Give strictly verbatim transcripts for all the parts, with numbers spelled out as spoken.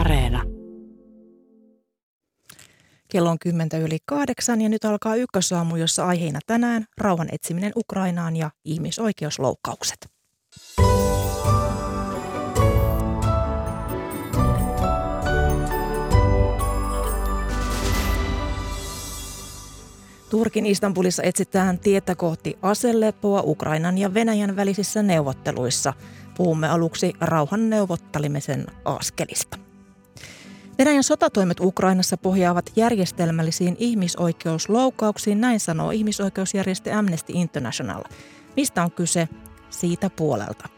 Areena. Kello on kymmentä yli kahdeksan ja nyt alkaa Ykkösaamu, jossa aiheena tänään rauhan etsiminen Ukrainaan ja ihmisoikeusloukkaukset. Turkin Istanbulissa etsitään tietä kohti aselepoa Ukrainan ja Venäjän välisissä neuvotteluissa. Puhumme aluksi rauhan neuvottelemisen askelista. Venäjän sotatoimet Ukrainassa pohjaavat järjestelmällisiin ihmisoikeusloukkauksiin, näin sanoo ihmisoikeusjärjestö Amnesty International. Mistä on kyse? Siitä puolelta.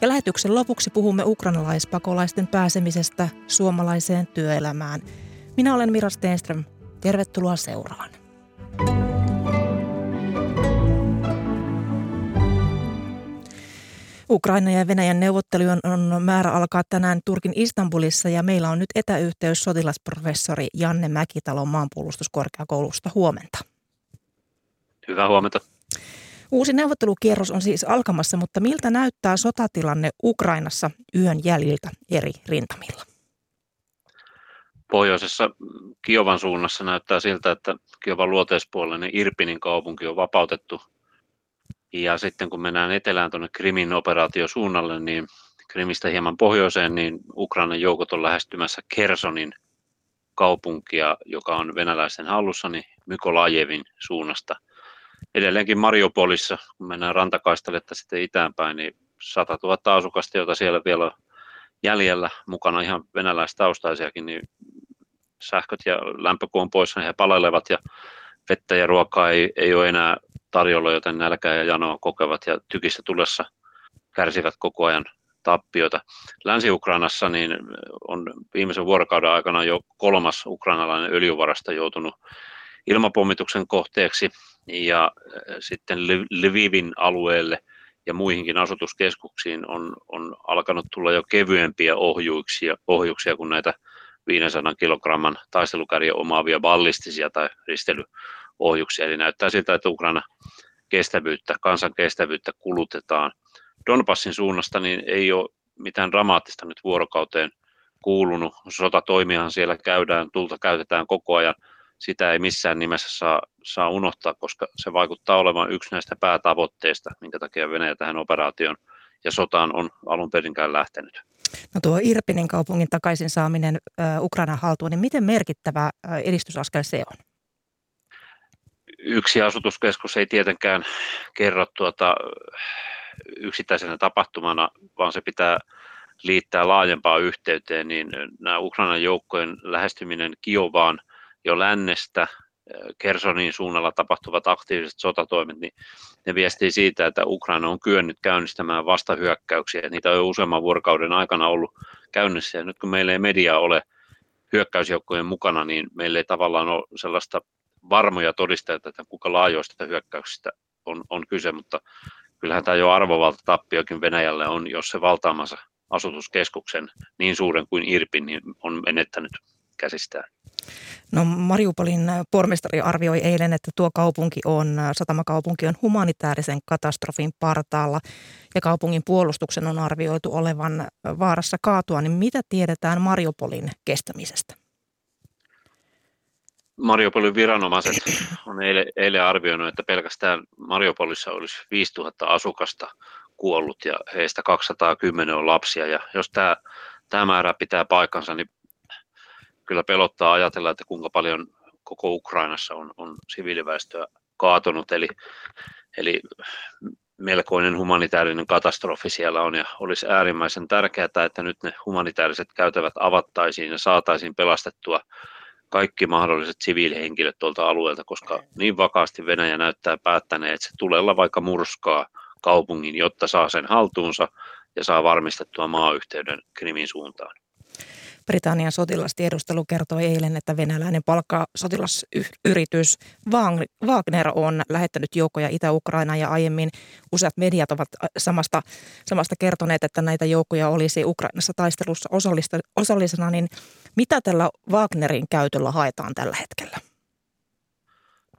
Ja lähetyksen lopuksi puhumme ukrainalaispakolaisten pääsemisestä suomalaiseen työelämään. Minä olen Mira Stenström. Tervetuloa seuraan. Ukraina ja Venäjän neuvottelujen on määrä alkaa tänään Turkin Istanbulissa ja meillä on nyt etäyhteys sotilasprofessori Janne Mäkitalo Maanpuolustuskorkeakoulusta. Huomenta. Hyvää huomenta. Uusi neuvottelukierros on siis alkamassa, mutta miltä näyttää sotatilanne Ukrainassa yön jäljiltä eri rintamilla? Pohjoisessa Kiovan suunnassa näyttää siltä, että Kiovan luoteispuolinen Irpinin kaupunki on vapautettu. Ja sitten kun mennään etelään tuonne Krimin operaatiosuunnalle, niin Krimistä hieman pohjoiseen, niin Ukrainan joukot on lähestymässä Khersonin kaupunkia, joka on venäläisten hallussa, niin Mykolajevin suunnasta. Edelleenkin Mariupolissa, kun mennään rantakaisteletta sitten itäänpäin, niin satatuhatta asukasta, jota siellä vielä on jäljellä, mukana ihan venäläistaustaisiakin, niin sähköt ja lämpö kun on poissa, niin he palailevat ja vettä ja ruokaa ei, ei ole enää tarjolla, joten nälkää ja janoa kokevat ja tykissä tulessa kärsivät koko ajan tappioita. Länsi-Ukrainassa niin on viimeisen vuorokauden aikana jo kolmas ukrainalainen öljyvarasta joutunut ilmapommituksen kohteeksi ja sitten Lvivin alueelle ja muihinkin asutuskeskuksiin on, on alkanut tulla jo kevyempiä ohjuksia, ohjuksia kuin näitä viisisataa kilogramman taistelukärjen omaavia ballistisia tai risteilyohjuksia. Eli näyttää siltä, että Ukraina kestävyyttä, kansan kestävyyttä kulutetaan. Donbassin suunnasta niin ei ole mitään dramaattista nyt vuorokauteen kuulunut. Sotatoimiahan siellä käydään, tulta käytetään koko ajan. Sitä ei missään nimessä saa, saa unohtaa, koska se vaikuttaa olevan yksi näistä päätavoitteista, minkä takia Venäjä tähän operaation ja sotaan on alun perinkään lähtenyt. No tuo Irpinin kaupungin takaisin saaminen Ukrainan haltuun, niin miten merkittävä edistysaskel se on? Yksi asutuskeskus ei tietenkään kerro tuota yksittäisenä tapahtumana, vaan se pitää liittää laajempaan yhteyteen, niin nämä Ukrainan joukkojen lähestyminen Kiovaan jo lännestä, Khersonin suunnalla tapahtuvat aktiiviset sotatoimet, niin ne viestii siitä, että Ukraina on kyennyt käynnistämään vastahyökkäyksiä. Niitä on jo useamman vuorokauden aikana ollut käynnissä. Ja nyt kun meillä ei media ole hyökkäysjoukkojen mukana, niin meillä ei tavallaan ole sellaista varmoja todisteita, että kuinka laajoista hyökkäyksistä on, on kyse. Mutta kyllähän tämä jo arvovaltatappiokin Venäjälle on, jos se valtaamansa asutuskeskuksen niin suuren kuin Irpin niin on menettänyt käsistään. No Mariupolin pormestari arvioi eilen, että tuo kaupunki on, satamakaupunki on humanitaarisen katastrofin partaalla ja kaupungin puolustuksen on arvioitu olevan vaarassa kaatua. Niin mitä tiedetään Mariupolin kestämisestä? Mariupolin viranomaiset on eilen, eilen arvioinut, että pelkästään Mariupolissa olisi viisituhatta asukasta kuollut ja heistä kaksisataakymmenen on lapsia. Ja jos tämä, tämä määrä pitää paikkansa, niin kyllä pelottaa ajatella, että kuinka paljon koko Ukrainassa on, on siviiliväestöä kaatunut, eli, eli melkoinen humanitaarinen katastrofi siellä on, ja olisi äärimmäisen tärkeää, että nyt ne humanitaariset käytävät avattaisiin ja saataisiin pelastettua kaikki mahdolliset siviilihenkilöt tuolta alueelta, koska niin vakaasti Venäjä näyttää päättäneen, että se tulella vaikka murskaa kaupungin, jotta saa sen haltuunsa ja saa varmistettua maayhteyden Krimin suuntaan. Britannian sotilastiedustelu kertoi eilen, että venäläinen palkkasotilasyritys Wagner on lähettänyt joukkoja Itä-Ukrainaan ja aiemmin useat mediat ovat samasta, samasta kertoneet, että näitä joukkoja olisi Ukrainassa taistelussa osallisena. Niin mitä tällä Wagnerin käytöllä haetaan tällä hetkellä?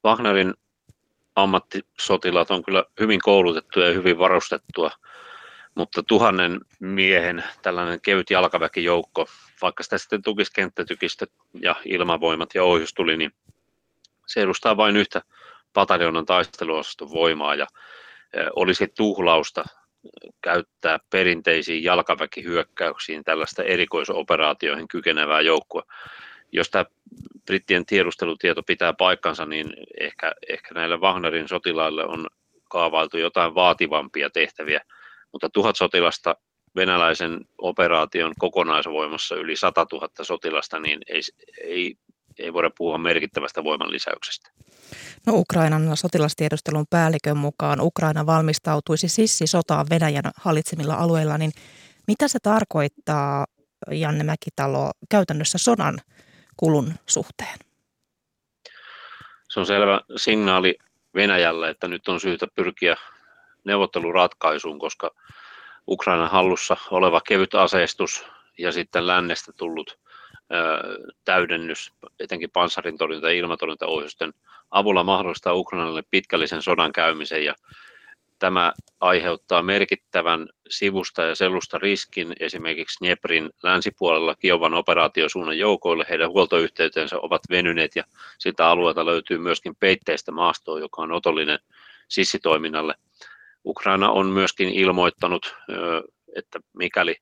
Wagnerin ammattisotilaat on kyllä hyvin koulutettua ja hyvin varustettua Mutta tuhannen miehen tällainen kevyt jalkaväkijoukko, vaikka sitä sitten tukisi kenttätykistö ja ilmavoimat ja ohjus tuli, niin se edustaa vain yhtä pataljonan taisteluosaston voimaa ja olisi tuhlausta käyttää perinteisiin jalkaväkihyökkäyksiin tällaista erikoisoperaatioihin kykenevää joukkoa. Jos tämä brittien tiedustelutieto pitää paikkansa, niin ehkä, ehkä näille Wagnerin sotilaille on kaavailtu jotain vaativampia tehtäviä, mutta tuhat sotilasta venäläisen operaation kokonaisvoimassa yli satatuhatta sotilasta, niin ei, ei, ei voida puhua merkittävästä voiman lisäyksestä. No, Ukrainan sotilastiedustelun päällikön mukaan Ukraina valmistautuisi sissisotaan Venäjän hallitsemilla alueilla, niin mitä se tarkoittaa, Janne Mäkitalo, käytännössä sodan kulun suhteen? Se on selvä signaali Venäjälle, että nyt on syytä pyrkiä neuvotteluratkaisuun, koska Ukrainan hallussa oleva kevyt aseistus ja sitten lännestä tullut ö, täydennys, etenkin panssarintorjunta- ja ilmatorjuntaohjusten avulla mahdollistaa Ukrainalle pitkällisen sodan käymisen ja tämä aiheuttaa merkittävän sivusta ja selusta riskin esimerkiksi Dnieprin länsipuolella Kiovan operaatiosuunnan joukoille. Heidän huoltoyhteytensä ovat venyneet ja sitä alueelta löytyy myöskin peitteistä maastoa, joka on otollinen sissitoiminnalle. Ukraina on myöskin ilmoittanut, että mikäli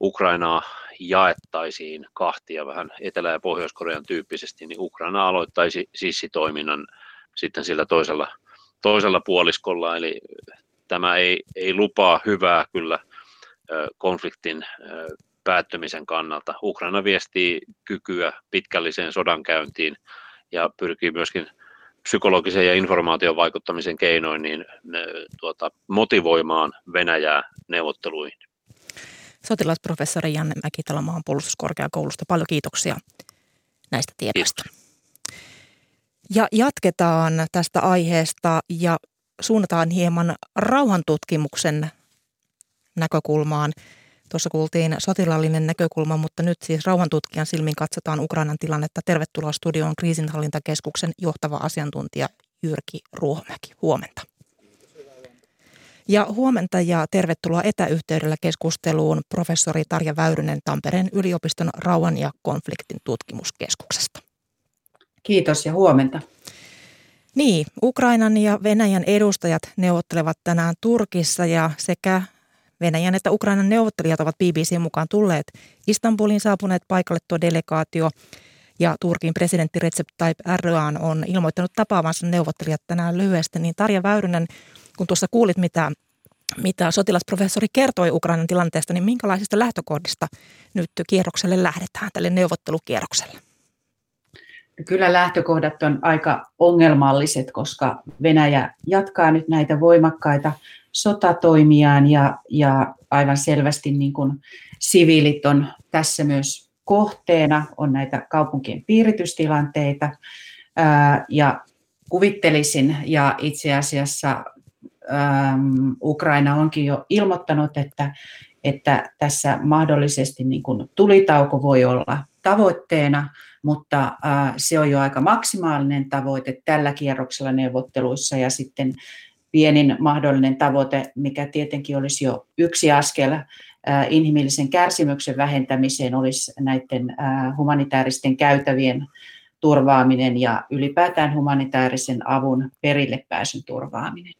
Ukrainaa jaettaisiin kahtia vähän Etelä- ja Pohjois-Korean tyyppisesti, niin Ukraina aloittaisi sissitoiminnan sitten sillä toisella toisella puoliskolla, eli tämä ei, ei lupaa hyvää kyllä konfliktin päättymisen kannalta. Ukraina viestii kykyä pitkälliseen sodankäyntiin ja pyrkii myöskin psykologisen ja informaation vaikuttamisen keinoin niin, tuota, motivoimaan Venäjää neuvotteluihin. Sotilasprofessori Janne Mäkitalo Maanpuolustuskorkeakoulusta, paljon kiitoksia näistä tiedoista. Ja jatketaan tästä aiheesta ja suunnataan hieman rauhantutkimuksen näkökulmaan. Tuossa kuultiin sotilaallinen näkökulma, mutta nyt siis rauhantutkijan silmin katsotaan Ukrainan tilannetta. Tervetuloa studioon kriisinhallintakeskuksen johtava asiantuntija Jyrki Ruohomäki. Huomenta. Ja huomenta ja tervetuloa etäyhteydellä keskusteluun professori Tarja Väyrynen Tampereen yliopiston rauhan ja konfliktin tutkimuskeskuksesta. Kiitos ja huomenta. Niin, Ukrainan ja Venäjän edustajat neuvottelevat tänään Turkissa ja sekä Venäjän että Ukrainan neuvottelijat ovat B B C:n mukaan tulleet Istanbulin saapuneet paikalle tuo delegaatio ja Turkin presidentti Recep Tayyip Erdoğan on ilmoittanut tapaavansa neuvottelijat tänään lyhyesti. Niin Tarja Väyrynen, kun tuossa kuulit mitä, mitä sotilasprofessori kertoi Ukrainan tilanteesta, niin minkälaisista lähtökohdista nyt kierrokselle lähdetään tälle neuvottelukierrokselle? Kyllä lähtökohdat on aika ongelmalliset, koska Venäjä jatkaa nyt näitä voimakkaita sotatoimiaan ja, ja aivan selvästi niin kuin siviilit on tässä myös kohteena, on näitä kaupunkien piiritystilanteita ää, ja kuvittelisin ja itse asiassa ää, Ukraina onkin jo ilmoittanut, että, että tässä mahdollisesti niin kuin tulitauko voi olla tavoitteena, mutta se on jo aika maksimaalinen tavoite tällä kierroksella neuvotteluissa ja sitten pienin mahdollinen tavoite, mikä tietenkin olisi jo yksi askel inhimillisen kärsimyksen vähentämiseen, olisi näiden humanitaaristen käytävien turvaaminen ja ylipäätään humanitaarisen avun perille pääsyn turvaaminen.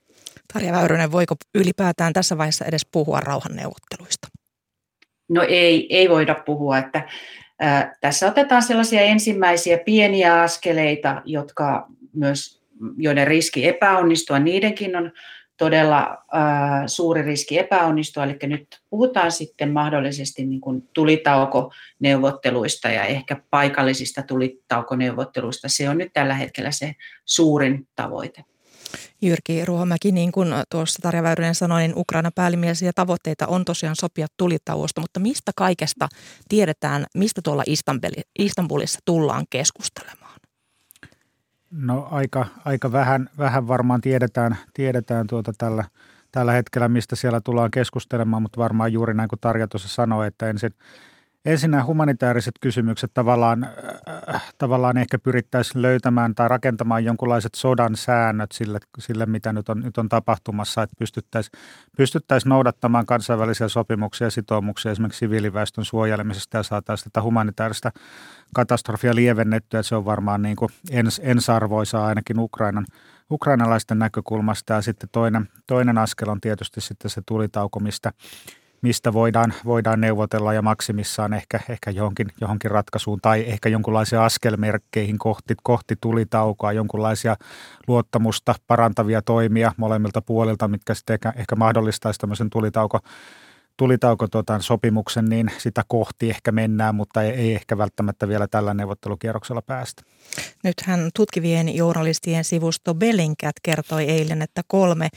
Tarja Väyrynen, voiko ylipäätään tässä vaiheessa edes puhua rauhanneuvotteluista? No ei, ei voida puhua, että tässä otetaan sellaisia ensimmäisiä pieniä askeleita, jotka myös, joiden riski epäonnistua, niidenkin on todella äh, suuri riski epäonnistua, eli nyt puhutaan sitten mahdollisesti niin kuin tulitaukoneuvotteluista ja ehkä paikallisista tulitaukoneuvotteluista. Se on nyt tällä hetkellä se suurin tavoite. Jyrki Ruohomäki, niin kuin tuossa Tarja Väyrynen sanoi, niin Ukrainan päällimielisiä tavoitteita on tosiaan sopia tulitauosta, mutta mistä kaikesta tiedetään, mistä tuolla Istanbulissa tullaan keskustelemaan? No aika, aika vähän, vähän varmaan tiedetään, tiedetään tuota tällä, tällä hetkellä, mistä siellä tullaan keskustelemaan, mutta varmaan juuri näin kuin Tarja tuossa sanoi, että ensin, ensinnä humanitaariset kysymykset tavallaan, äh, tavallaan ehkä pyrittäisiin löytämään tai rakentamaan jonkunlaiset sodan säännöt sille, sille mitä nyt on, nyt on tapahtumassa, että pystyttäisiin pystyttäisi noudattamaan kansainvälisiä sopimuksia ja sitoumuksia esimerkiksi siviiliväestön suojelemisesta ja saataisiin tätä humanitaarista katastrofia lievennettyä. Että se on varmaan niin kuin ens, ensarvoisaa ainakin Ukrainan, ukrainalaisten näkökulmasta, ja sitten toinen, toinen askel on tietysti sitten se tulitauko, mistä mistä voidaan, voidaan neuvotella ja maksimissaan ehkä, ehkä johonkin, johonkin ratkaisuun tai ehkä jonkinlaisia askelmerkkeihin kohti, kohti tulitaukoa, jonkinlaisia luottamusta parantavia toimia molemmilta puolilta, mitkä sitten ehkä, ehkä mahdollistaisi tämmöisen tulitauko, tulitauko tuota, sopimuksen, niin sitä kohti ehkä mennään, mutta ei, ei ehkä välttämättä vielä tällä neuvottelukierroksella päästä. Nythän tutkivien journalistien sivusto Bellingcat kertoi eilen, että kolme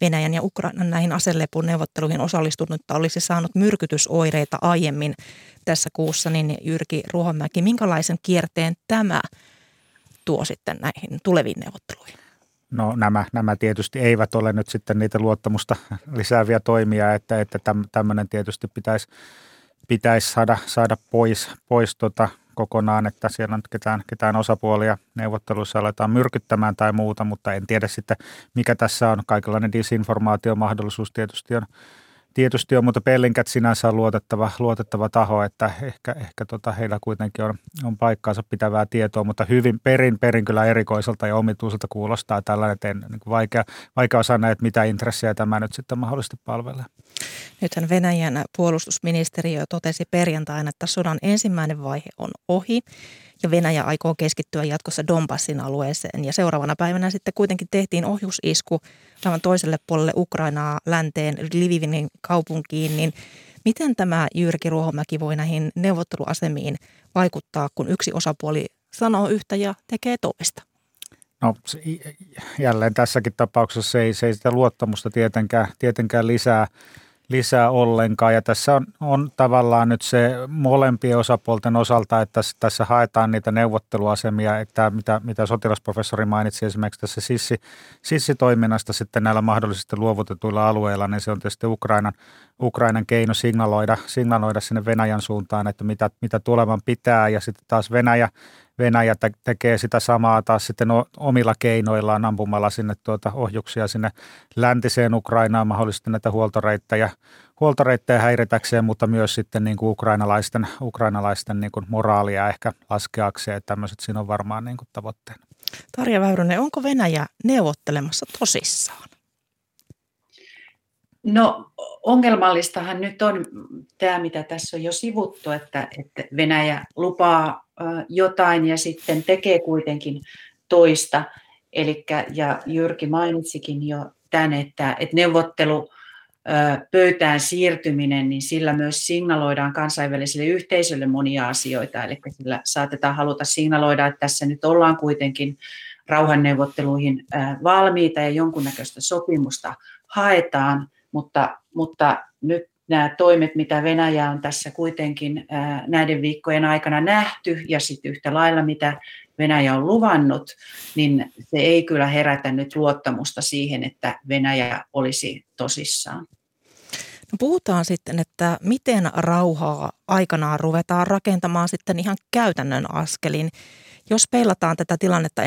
Venäjän ja Ukrainan näihin aselepun neuvotteluihin osallistunutta olisi saanut myrkytysoireita aiemmin tässä kuussa, niin Jyrki Ruohomäki, minkälaisen kierteen tämä tuo sitten näihin tuleviin neuvotteluihin? No nämä, nämä tietysti eivät ole nyt sitten niitä luottamusta lisääviä toimia, että, että tämmöinen tietysti pitäisi, pitäisi saada, saada pois, pois tuota kokonaan, että siellä on ketään, ketään osapuolia neuvotteluissa aletaan myrkyttämään tai muuta, mutta en tiedä sitten, mikä tässä on. Kaikenlainen disinformaatiomahdollisuus tietysti on, tietysti on, mutta Bellingcat sinänsä on luotettava, luotettava taho, että ehkä, ehkä tota heillä kuitenkin on, on paikkaansa pitävää tietoa, mutta hyvin perin, perin kyllä erikoiselta ja omituiselta kuulostaa tällainen, että en, niin vaikea, vaikea osaa nähdä, että mitä intressejä tämä nyt sitten mahdollisesti palvelee. Nythän Venäjän puolustusministeriö totesi perjantaina, että sodan ensimmäinen vaihe on ohi ja Venäjä aikoo keskittyä jatkossa Donbassin alueeseen. Ja seuraavana päivänä sitten kuitenkin tehtiin ohjusisku aivan toiselle puolelle Ukrainaa, länteen, Lvivin kaupunkiin. Niin miten tämä Jyrki Ruohomäki voi näihin neuvotteluasemiin vaikuttaa, kun yksi osapuoli sanoo yhtä ja tekee toista? No jälleen tässäkin tapauksessa se ei, se ei sitä luottamusta tietenkään, tietenkään lisää. lisää ollenkaan, ja tässä on, on tavallaan nyt se molempien osapuolten osalta, että tässä, tässä haetaan niitä neuvotteluasemia, että mitä, mitä sotilasprofessori mainitsi esimerkiksi tässä sissi, sissitoiminnasta sitten näillä mahdollisesti luovutetuilla alueilla, niin se on tietysti Ukrainan, Ukrainan keino signaloida, signaloida sinne Venäjän suuntaan, että mitä, mitä tulevan pitää, ja sitten taas Venäjä, Venäjä tekee sitä samaa taas sitten omilla keinoillaan ampumalla sinne tuota ohjuksia sinne läntiseen Ukrainaan, mahdollisesti näitä huoltoreittejä, huoltoreittejä häiritäkseen, mutta myös sitten niin kuin ukrainalaisten, ukrainalaisten niin kuin moraalia ehkä laskeakseen. Tämmöiset siinä on varmaan niin kuin tavoitteena. Tarja Väyrynen, onko Venäjä neuvottelemassa tosissaan? No ongelmallistahan nyt on tämä, mitä tässä on jo sivuttu, että, että Venäjä lupaa jotain ja sitten tekee kuitenkin toista. Elikkä, ja Jyrki mainitsikin jo tämän, että, että neuvottelupöytään siirtyminen, niin sillä myös signaloidaan kansainväliselle yhteisölle monia asioita. Eli sillä saatetaan haluta signaloida, että tässä nyt ollaan kuitenkin rauhanneuvotteluihin valmiita ja jonkunnäköistä sopimusta haetaan. Mutta, mutta nyt nämä toimet, mitä Venäjä on tässä kuitenkin näiden viikkojen aikana nähty ja sitten yhtä lailla, mitä Venäjä on luvannut, niin se ei kyllä herätä nyt luottamusta siihen, että Venäjä olisi tosissaan. No puhutaan sitten, että miten rauhaa aikanaan ruvetaan rakentamaan sitten ihan käytännön askelin. Jos peilataan tätä tilannetta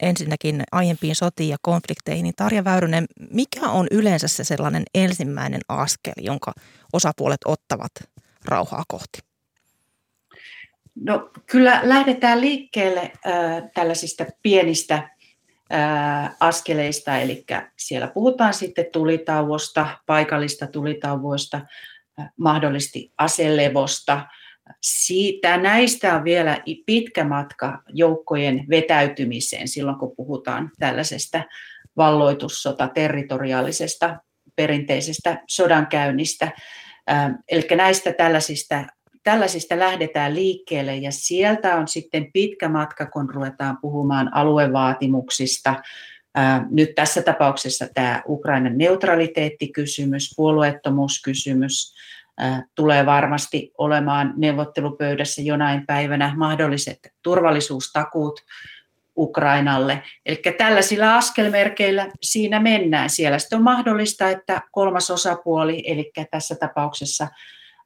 ensinnäkin aiempiin sotiin ja konflikteihin, niin Tarja Väyrynen, mikä on yleensä se sellainen ensimmäinen askel, jonka osapuolet ottavat rauhaa kohti? No kyllä lähdetään liikkeelle äh, tällaisista pienistä äh, askeleista, eli siellä puhutaan sitten tulitauosta, paikallista tulitauoista, äh, mahdollisesti aselevosta. Siitä näistä on vielä pitkä matka joukkojen vetäytymiseen silloin, kun puhutaan tällaisesta valloitussota, territoriaalisesta, perinteisestä sodankäynnistä. Eli näistä tällaisista, tällaisista lähdetään liikkeelle ja sieltä on sitten pitkä matka, kun ruvetaan puhumaan aluevaatimuksista. Nyt tässä tapauksessa tämä Ukrainan neutraliteettikysymys, puolueettomuuskysymys tulee varmasti olemaan neuvottelupöydässä jonain päivänä, mahdolliset turvallisuustakuut Ukrainalle. Eli tällaisilla askelmerkeillä siinä mennään. Siellä sitten on mahdollista, että kolmas osapuoli, eli tässä tapauksessa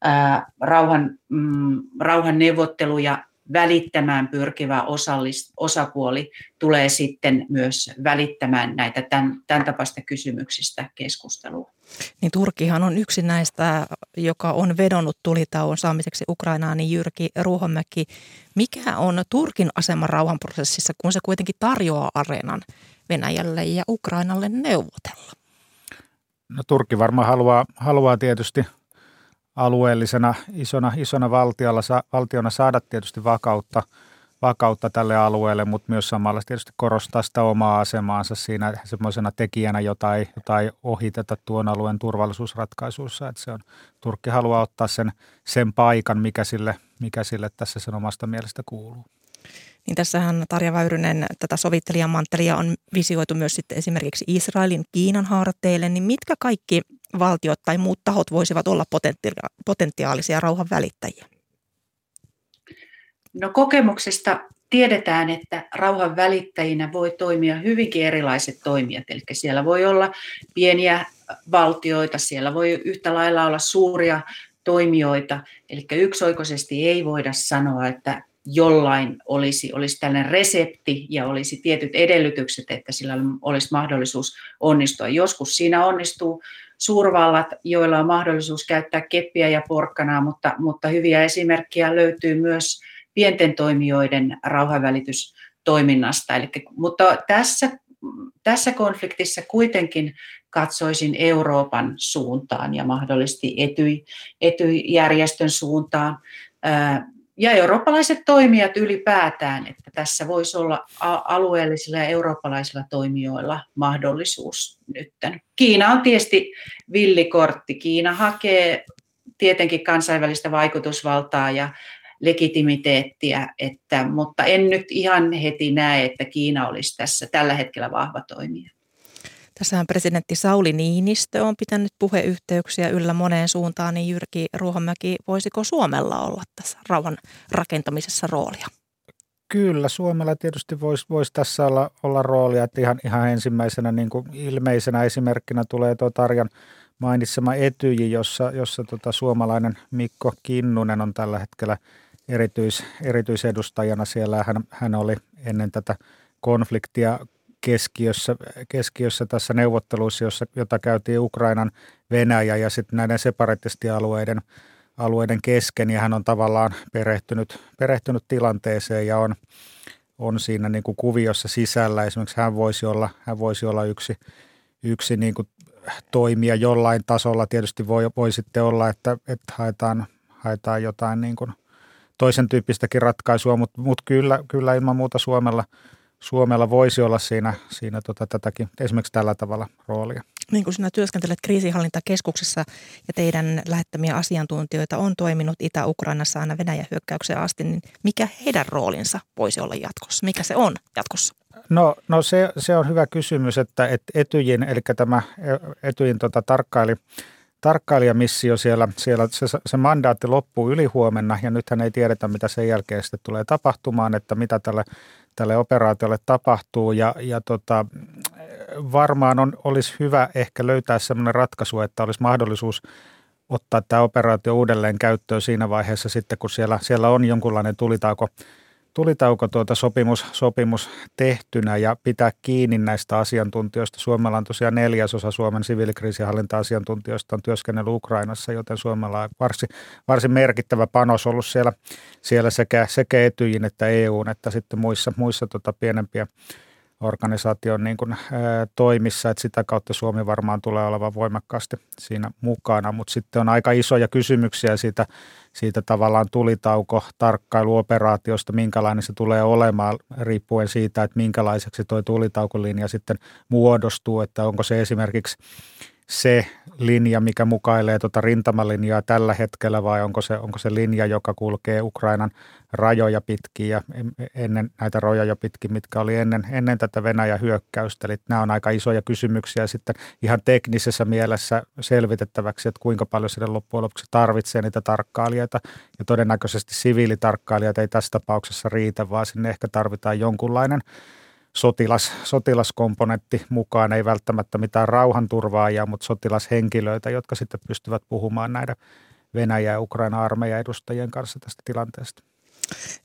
ää, rauhan, mm, rauhanneuvotteluja välittämään pyrkivä osallis, osapuoli tulee sitten myös välittämään näitä tämän, tämän tapaista kysymyksistä keskustelua. Niin Turkihan on yksi näistä, joka on vedonnut tulitauon saamiseksi Ukrainaan, niin Jyrki Ruohomäki. Mikä on Turkin asema rauhanprosessissa, kun se kuitenkin tarjoaa areenan Venäjälle ja Ukrainalle neuvotella? No Turkki varmaan haluaa, haluaa tietysti alueellisena isona, isona valtiona, valtiona saada tietysti vakautta, vakautta tälle alueelle, mutta myös samalla tietysti korostaa sitä omaa asemaansa siinä semmoisena tekijänä, jota ei, jota ei ohiteta tuon alueen turvallisuusratkaisuissa. Että se on, Turkki haluaa ottaa sen, sen paikan, mikä sille, mikä sille tässä sen omasta mielestä kuuluu. Niin tässähän Tarja Väyrynen, tätä sovittelijamanttelia on visioitu myös sitten esimerkiksi Israelin, Kiinan harteille, niin mitkä kaikki valtiot tai muut tahot voisivat olla potentiaalisia rauhan välittäjiä? No kokemuksesta tiedetään, että rauhan välittäjinä voi toimia hyvinkin erilaiset toimijat, eli siellä voi olla pieniä valtioita, siellä voi yhtä lailla olla suuria toimijoita, eli yksioikoisesti ei voida sanoa, että jollain olisi, olisi tällainen resepti ja olisi tietyt edellytykset, että sillä olisi mahdollisuus onnistua. Joskus siinä onnistuu suurvallat, joilla on mahdollisuus käyttää keppiä ja porkkanaa, mutta, mutta hyviä esimerkkejä löytyy myös pienten toimijoiden rauhanvälitystoiminnasta. Eli, mutta tässä, tässä konfliktissa kuitenkin katsoisin Euroopan suuntaan ja mahdollisesti Etyj, Etyj-järjestön suuntaan. Ja eurooppalaiset toimijat ylipäätään, että tässä voisi olla alueellisilla ja eurooppalaisilla toimijoilla mahdollisuus nytten. Kiina on tietysti villikortti. Kiina hakee tietenkin kansainvälistä vaikutusvaltaa ja legitimiteettiä, että, mutta en nyt ihan heti näe, että Kiina olisi tässä tällä hetkellä vahva toimija. Tässähän presidentti Sauli Niinistö on pitänyt puheyhteyksiä yllä moneen suuntaan, niin Jyrki Ruohomäki, voisiko Suomella olla tässä rauhan rakentamisessa roolia? Kyllä, Suomella tietysti voisi, voisi tässä olla, olla roolia, että ihan, ihan ensimmäisenä niin kuin ilmeisenä esimerkkinä tulee tuo Tarjan mainitsema Etyj, jossa, jossa tota suomalainen Mikko Kinnunen on tällä hetkellä erityis, erityisedustajana siellä. Hän, hän oli ennen tätä konfliktia Keskiössä, keskiössä tässä neuvotteluissa, jossa, jota käytiin Ukrainan, Venäjä ja sitten näiden separatistialueiden alueiden kesken. Ja hän on tavallaan perehtynyt, perehtynyt tilanteeseen ja on, on siinä niin kuin kuviossa sisällä. Esimerkiksi hän voisi olla, hän voisi olla yksi, yksi niin kuin toimija jollain tasolla. Tietysti voi, voi sitten olla, että, että haetaan, haetaan jotain niin kuin toisen tyyppistäkin ratkaisua, mutta, mutta kyllä, kyllä ilman muuta Suomella Suomella voisi olla siinä, siinä tota, tätäkin, esimerkiksi tällä tavalla roolia. Niin kuin sinä työskentelet kriisinhallintakeskuksessa ja teidän lähettämiä asiantuntijoita on toiminut Itä-Ukrainassa aina Venäjän hyökkäykseen asti, niin mikä heidän roolinsa voisi olla jatkossa? Mikä se on jatkossa? No, no se, se on hyvä kysymys, että et Etyjin, eli tämä Etyjin tota, tarkkailija, tarkkailijamissio siellä, siellä se, se mandaatti loppuu ylihuomenna ja nythän ei tiedetä, mitä sen jälkeen sitten tulee tapahtumaan, että mitä tälle, tälle operaatiolle tapahtuu ja, ja tota, varmaan on, olisi hyvä ehkä löytää sellainen ratkaisu, että olisi mahdollisuus ottaa tämä operaatio uudelleen käyttöön siinä vaiheessa sitten, kun siellä, siellä on jonkunlainen tulitauko, tulitauko tuota sopimus, sopimus tehtynä ja pitää kiinni näistä asiantuntijoista. Suomella on tosiaan neljäsosa Suomen siviilikriisinhallinta-asiantuntijoista on työskennellyt Ukrainassa, joten Suomella on varsin, varsin merkittävä panos ollut siellä, siellä sekä, sekä Etyjin että E U:n että sitten muissa, muissa tota pienempiä organisaation niin kuin, ää, toimissa, että sitä kautta Suomi varmaan tulee olemaan voimakkaasti siinä mukana, mutta sitten on aika isoja kysymyksiä siitä, siitä tavallaan tulitauko tarkkailuoperaatiosta, minkälainen se tulee olemaan riippuen siitä, että minkälaiseksi tuo tulitaukolinja sitten muodostuu, että onko se esimerkiksi se linja, mikä mukailee tuota rintamalinjaa tällä hetkellä vai onko se, onko se linja, joka kulkee Ukrainan rajoja pitkin ja ennen näitä rajoja pitkin, mitkä oli ennen, ennen tätä Venäjän hyökkäystä. Eli nämä on aika isoja kysymyksiä sitten ihan teknisessä mielessä selvitettäväksi, että kuinka paljon sinne loppujen lopuksi tarvitsee niitä tarkkailijoita ja todennäköisesti siviilitarkkailijat ei tässä tapauksessa riitä, vaan sinne ehkä tarvitaan jonkunlainen Sotilas, sotilaskomponentti mukaan, ei välttämättä mitään rauhanturvaajia, mutta sotilashenkilöitä, jotka sitten pystyvät puhumaan näiden Venäjä ja Ukraina armeijan edustajien kanssa tästä tilanteesta.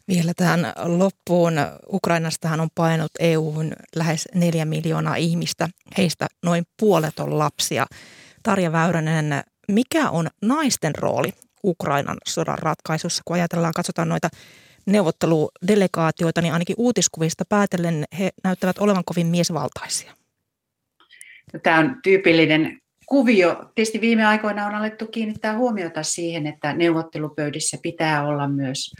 Vielä tähän loppuun. Ukrainastahan on painut E U:hun lähes neljä miljoonaa ihmistä. Heistä noin puolet on lapsia. Tarja Väyrynen, mikä on naisten rooli Ukrainan sodan ratkaisussa? Kun ajatellaan, katsotaan noita neuvotteludelegaatioita, niin ainakin uutiskuvista päätellen he näyttävät olevan kovin miesvaltaisia. Tämä on tyypillinen kuvio. Tietysti viime aikoina on alettu kiinnittää huomiota siihen, että neuvottelupöydissä pitää olla myös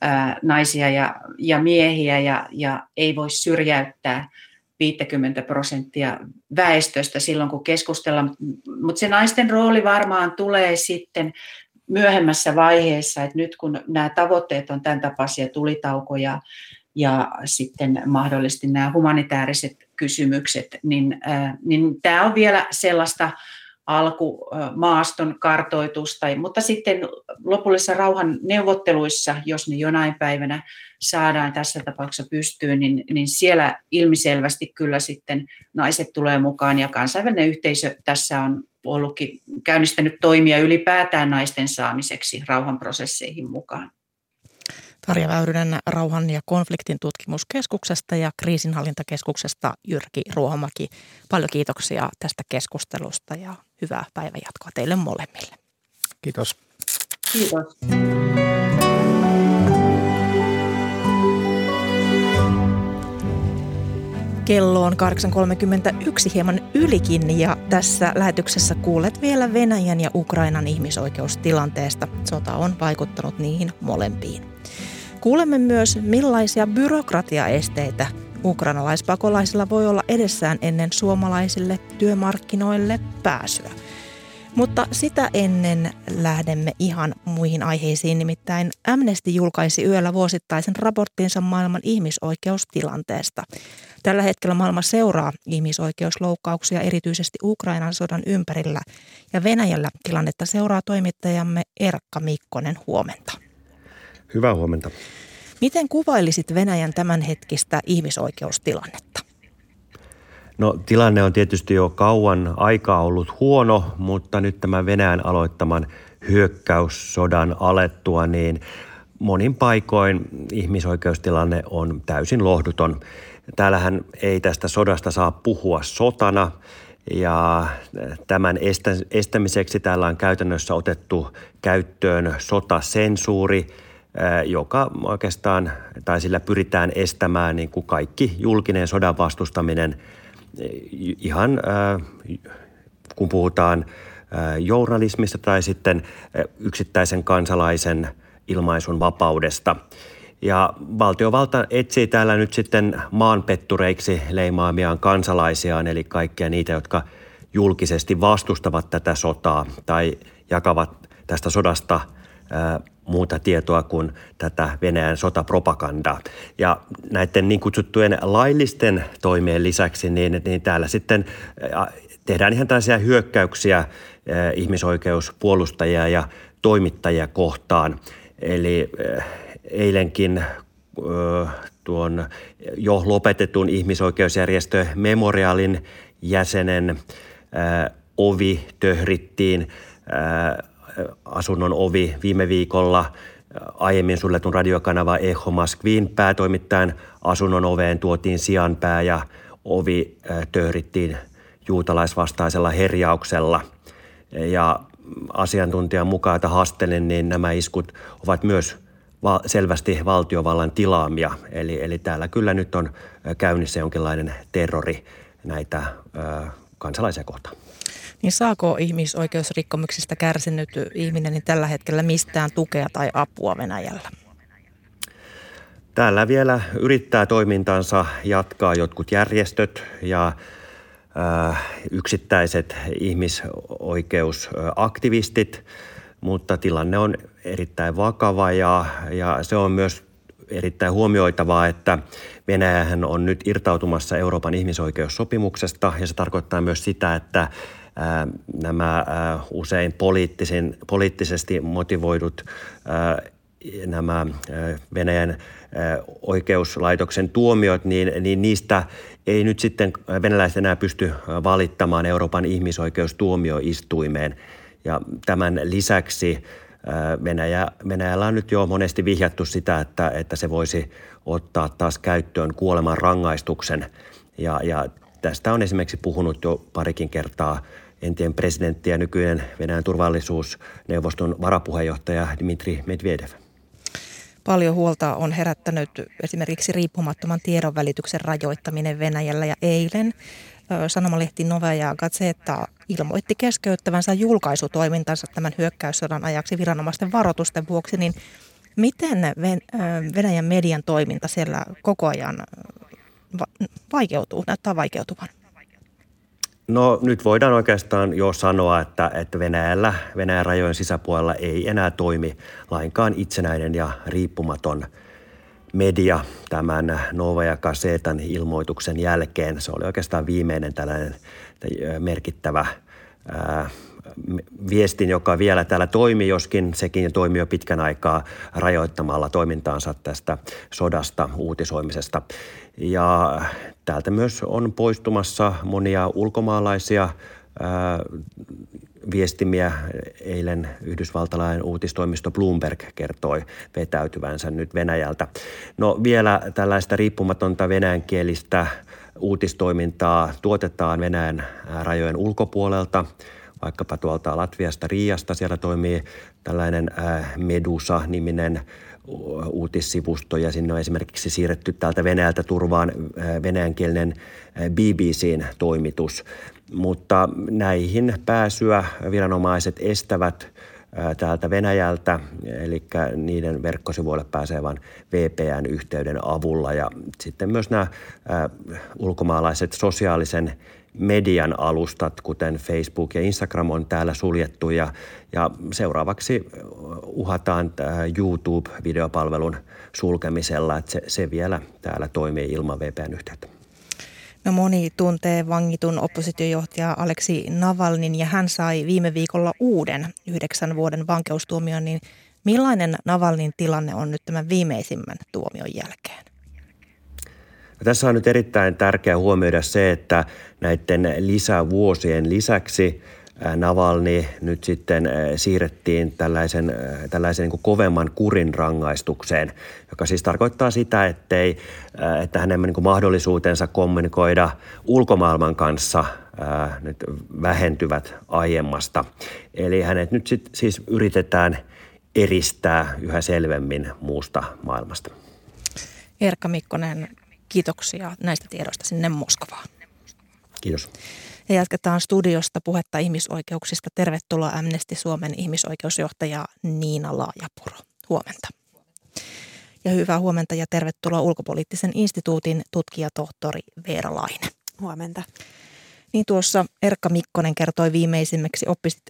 ää, naisia ja, ja miehiä ja, ja ei voi syrjäyttää viisikymmentä prosenttia väestöstä silloin, kun keskustellaan. Mutta se naisten rooli varmaan tulee sitten myöhemmässä vaiheessa, että nyt kun nämä tavoitteet on tämän tapaisia tulitaukoja ja sitten mahdollisesti nämä humanitaariset kysymykset, niin, äh, niin tämä on vielä sellaista alkumaaston kartoitusta, mutta sitten lopullisissa rauhanneuvotteluissa, jos ne jonain päivänä saadaan tässä tapauksessa pystyyn, niin, niin siellä ilmiselvästi kyllä sitten naiset tulee mukaan ja kansainvälinen yhteisö tässä on ollutkin käynnistänyt toimia ylipäätään naisten saamiseksi rauhanprosesseihin mukaan. Tarja Väyrynen Rauhan ja konfliktin tutkimuskeskuksesta ja kriisinhallintakeskuksesta Jyrki Ruohomäki. Paljon kiitoksia tästä keskustelusta ja hyvää päivänjatkoa teille molemmille. Kiitos. Kiitos. Kello on kahdeksan kolmekymmentäyksi hieman ylikin ja tässä lähetyksessä kuulet vielä Venäjän ja Ukrainan ihmisoikeustilanteesta. Sota on vaikuttanut niihin molempiin. Kuulemme myös, millaisia byrokratiaesteitä ukrainalaispakolaisilla voi olla edessään ennen suomalaisille työmarkkinoille pääsyä. Mutta sitä ennen lähdemme ihan muihin aiheisiin, nimittäin Amnesty julkaisi yöllä vuosittaisen raporttinsa maailman ihmisoikeustilanteesta. Tällä hetkellä maailma seuraa ihmisoikeusloukkauksia erityisesti Ukrainan sodan ympärillä ja Venäjällä tilannetta seuraa toimittajamme Erkka Mikkonen, huomenta. Hyvää huomenta. Miten kuvailisit Venäjän tämänhetkistä ihmisoikeustilannetta? No, tilanne on tietysti jo kauan aikaa ollut huono, mutta nyt tämän Venäjän aloittaman hyökkäyssodan alettua, niin monin paikoin ihmisoikeustilanne on täysin lohduton. Täällähän ei tästä sodasta saa puhua sotana. Ja tämän estämiseksi täällä on käytännössä otettu käyttöön sotasensuuri, joka oikeastaan, tai sillä pyritään estämään niin kuin kaikki julkinen sodan vastustaminen ihan, kun puhutaan journalismista tai sitten yksittäisen kansalaisen ilmaisun vapaudesta. Ja valtiovalta etsii täällä nyt sitten maanpettureiksi leimaamiaan kansalaisiaan, eli kaikkia niitä, jotka julkisesti vastustavat tätä sotaa tai jakavat tästä sodasta ää, muuta tietoa kuin tätä Venäjän sotapropagandaa. Ja näiden niin kutsuttujen laillisten toimien lisäksi, niin, niin täällä sitten ää, tehdään ihan tällaisia hyökkäyksiä ää, ihmisoikeuspuolustajia ja toimittajia kohtaan. Eli ää, Eilenkin tuon jo lopetetun ihmisoikeusjärjestö Memorialin jäsenen ovi töhrittiin, asunnon ovi viime viikolla. Aiemmin suljetun radiokanava Echo Moskvin päätoimittajan asunnon oveen tuotiin sianpää ja ovi töhrittiin juutalaisvastaisella herjauksella. Ja asiantuntijan mukaan, että haastelin, niin nämä iskut ovat myös selvästi valtiovallan tilaamia, eli, eli täällä kyllä nyt on käynnissä jonkinlainen terrori näitä ö, kansalaisia kohtaan. Niin saako ihmisoikeusrikkomuksista kärsinyt ihminen niin tällä hetkellä mistään tukea tai apua Venäjällä? Täällä vielä yrittää toimintansa jatkaa jotkut järjestöt ja ö, yksittäiset ihmisoikeusaktivistit, mutta tilanne on erittäin vakava ja, ja se on myös erittäin huomioitavaa, että Venäjähän on nyt irtautumassa Euroopan ihmisoikeussopimuksesta ja se tarkoittaa myös sitä, että ää, nämä ää, usein poliittisen, poliittisesti motivoidut ää, nämä ää, Venäjän ää, oikeuslaitoksen tuomiot, niin, niin niistä ei nyt sitten venäläiset enää pysty valittamaan Euroopan ihmisoikeustuomioistuimeen. Ja tämän lisäksi Venäjä, Venäjällä on nyt jo monesti vihjattu sitä, että, että se voisi ottaa taas käyttöön kuoleman rangaistuksen. Ja, ja tästä on esimerkiksi puhunut jo parikin kertaa entinen presidentti ja nykyinen Venäjän turvallisuusneuvoston varapuheenjohtaja Dmitri Medvedev. Paljon huolta on herättänyt esimerkiksi riippumattoman tiedonvälityksen rajoittaminen Venäjällä ja eilen sanomalehti Novaja Gazeta ilmoitti keskeyttävänsä julkaisutoimintansa tämän hyökkäyssodan ajaksi viranomaisten varoitusten vuoksi, niin miten Venäjän median toiminta siellä koko ajan vaikeutuu, näyttää vaikeutuvan? No nyt voidaan oikeastaan jo sanoa, että, että Venäjällä, Venäjän rajojen sisäpuolella ei enää toimi lainkaan itsenäinen ja riippumaton media tämän Novaja Gazetan ilmoituksen jälkeen. Se oli oikeastaan viimeinen tällainen merkittävä ää, viestin, joka vielä täällä toimi, joskin sekin toimi jo pitkän aikaa rajoittamalla toimintaansa tästä sodasta, uutisoimisesta. Ja täältä myös on poistumassa monia ulkomaalaisia ää, viestimiä. Eilen yhdysvaltalainen uutistoimisto Bloomberg kertoi vetäytyvänsä nyt Venäjältä. No vielä tällaista riippumatonta venäjänkielistä uutistoimintaa tuotetaan Venäjän rajojen ulkopuolelta. Vaikkapa tuolta Latviasta, Riiasta, siellä toimii tällainen Medusa-niminen uutissivusto ja sinne on esimerkiksi siirretty täältä Venäjältä turvaan venäjänkielinen B B C:n toimitus. Mutta näihin pääsyä viranomaiset estävät täältä Venäjältä, eli niiden verkkosivuille pääsee vain V P N-yhteyden avulla. Ja sitten myös nämä ulkomaalaiset sosiaalisen median alustat, kuten Facebook ja Instagram, on täällä suljettu. Ja, ja seuraavaksi uhataan YouTube-videopalvelun sulkemisella, että se, se vielä täällä toimii ilman V P N-yhteyttä. No moni tuntee vangitun oppositiojohtaja Aleksei Navalnin ja hän sai viime viikolla uuden yhdeksän vuoden vankeustuomion, niin millainen Navalnin tilanne on nyt tämän viimeisimmän tuomion jälkeen? No, tässä on nyt erittäin tärkeää huomioida se, että näiden lisävuosien lisäksi Navalni nyt sitten siirrettiin tällaisen, tällaisen niin kuin kovemman kurin rangaistukseen, joka siis tarkoittaa sitä, ettei, että hänen niin kuin mahdollisuutensa kommunikoida ulkomaailman kanssa ää, nyt vähentyvät aiemmasta. Eli hänet nyt sit, siis yritetään eristää yhä selvemmin muusta maailmasta. Erkka Mikkonen, kiitoksia näistä tiedoista sinne Moskovaan. Kiitos. Ja jatketaan studiosta puhetta ihmisoikeuksista. Tervetuloa Amnesty Suomen ihmisoikeusjohtaja Niina Laajapuro. Huomenta. Ja hyvää huomenta ja tervetuloa Ulkopoliittisen instituutin tutkijatohtori Veera Laine. Huomenta. Niin tuossa Erkka Mikkonen kertoi viimeisimmäksi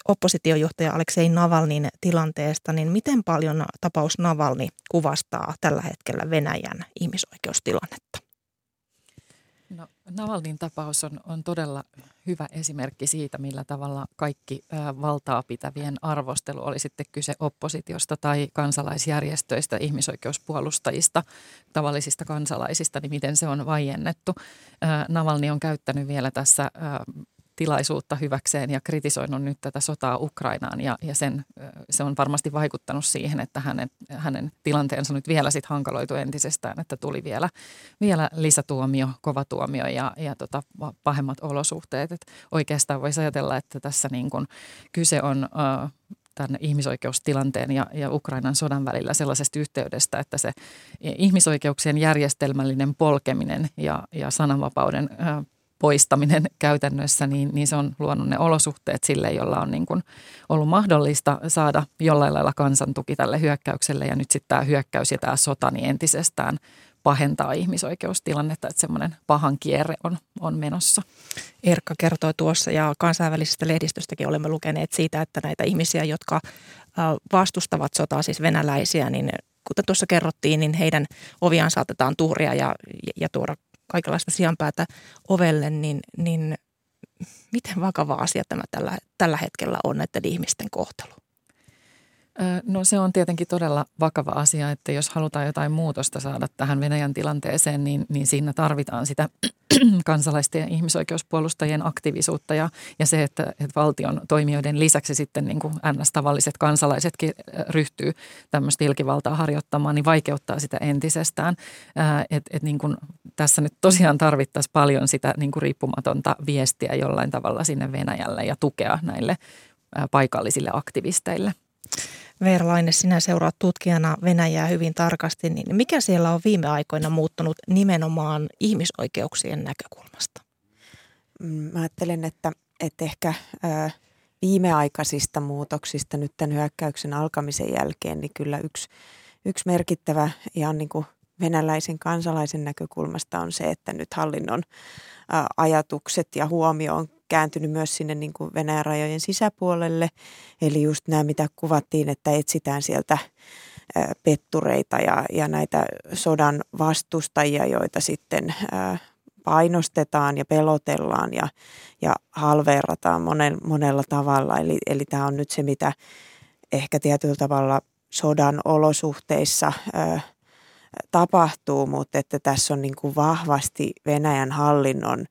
oppositiojohtaja Aleksei Navalnin tilanteesta, niin miten paljon tapaus Navalni kuvastaa tällä hetkellä Venäjän ihmisoikeustilannetta? No, Navalnin tapaus on, on todella hyvä esimerkki siitä, millä tavalla kaikki ä, valtaa pitävien arvostelu, oli sitten kyse oppositiosta tai kansalaisjärjestöistä, ihmisoikeuspuolustajista, tavallisista kansalaisista, niin miten se on vaiennettu. Ä, Navalni on käyttänyt vielä tässä ä, tilaisuutta hyväkseen ja kritisoinut nyt tätä sotaa Ukrainaan ja, ja sen, ä, se on varmasti vaikuttanut siihen, että hänen, hänen tilanteensa nyt vielä sit hankaloitu entisestään, että tuli vielä, vielä lisätuomio, kova tuomio ja, ja tota, pahemmat olosuhteet. Et oikeastaan voisi ajatella, että tässä niin kun kyse on ä, tämän ihmisoikeustilanteen ja, ja Ukrainan sodan välillä sellaisesta yhteydestä, että se ihmisoikeuksien järjestelmällinen polkeminen ja, ja sananvapauden ä, poistaminen käytännössä, niin, niin se on luonut ne olosuhteet sille, jolla on niin kuin ollut mahdollista saada jollain lailla kansantuki tälle hyökkäykselle. Ja nyt sitten tämä hyökkäys ja tämä sota niin entisestään pahentaa ihmisoikeustilannetta, että semmoinen pahan kierre on, on menossa. Erkka kertoi tuossa ja kansainvälisestä lehdistöstäkin olemme lukeneet siitä, että näitä ihmisiä, jotka vastustavat sotaa, siis venäläisiä, niin kuten tuossa kerrottiin, niin heidän oviaan saatetaan tuhria ja, ja tuoda kaikenlaista sijanpäätä ovelle, niin, niin miten vakava asia tämä tällä, tällä hetkellä on näiden ihmisten kohtelu? No se on tietenkin todella vakava asia, että jos halutaan jotain muutosta saada tähän Venäjän tilanteeseen, niin, niin siinä tarvitaan sitä kansalaisten ja ihmisoikeuspuolustajien aktiivisuutta ja, ja se, että, että valtion toimijoiden lisäksi sitten niin kuin N S-tavalliset kansalaisetkin ryhtyy tämmöistä ilkivaltaa harjoittamaan, niin vaikeuttaa sitä entisestään. Ää, et, et niin kuin tässä nyt tosiaan tarvittaisiin paljon sitä niin kuin riippumatonta viestiä jollain tavalla sinne Venäjälle ja tukea näille ää, paikallisille aktivisteille. Veera Laine, sinä seuraat tutkijana Venäjää hyvin tarkasti, niin mikä siellä on viime aikoina muuttunut nimenomaan ihmisoikeuksien näkökulmasta? Mä ajattelen, että, että ehkä viimeaikaisista muutoksista nyt tämän hyökkäyksen alkamisen jälkeen, niin kyllä yksi, yksi merkittävä ihan niin kuin venäläisen kansalaisen näkökulmasta on se, että nyt hallinnon ajatukset ja huomio on kääntynyt myös sinne niin kuin Venäjän rajojen sisäpuolelle. Eli just nämä, mitä kuvattiin, että etsitään sieltä pettureita ja, ja näitä sodan vastustajia, joita sitten painostetaan ja pelotellaan ja, ja halveerataan monen, monella tavalla. Eli, eli tämä on nyt se, mitä ehkä tietyllä tavalla sodan olosuhteissa tapahtuu, mutta että tässä on niin kuin vahvasti Venäjän hallinnon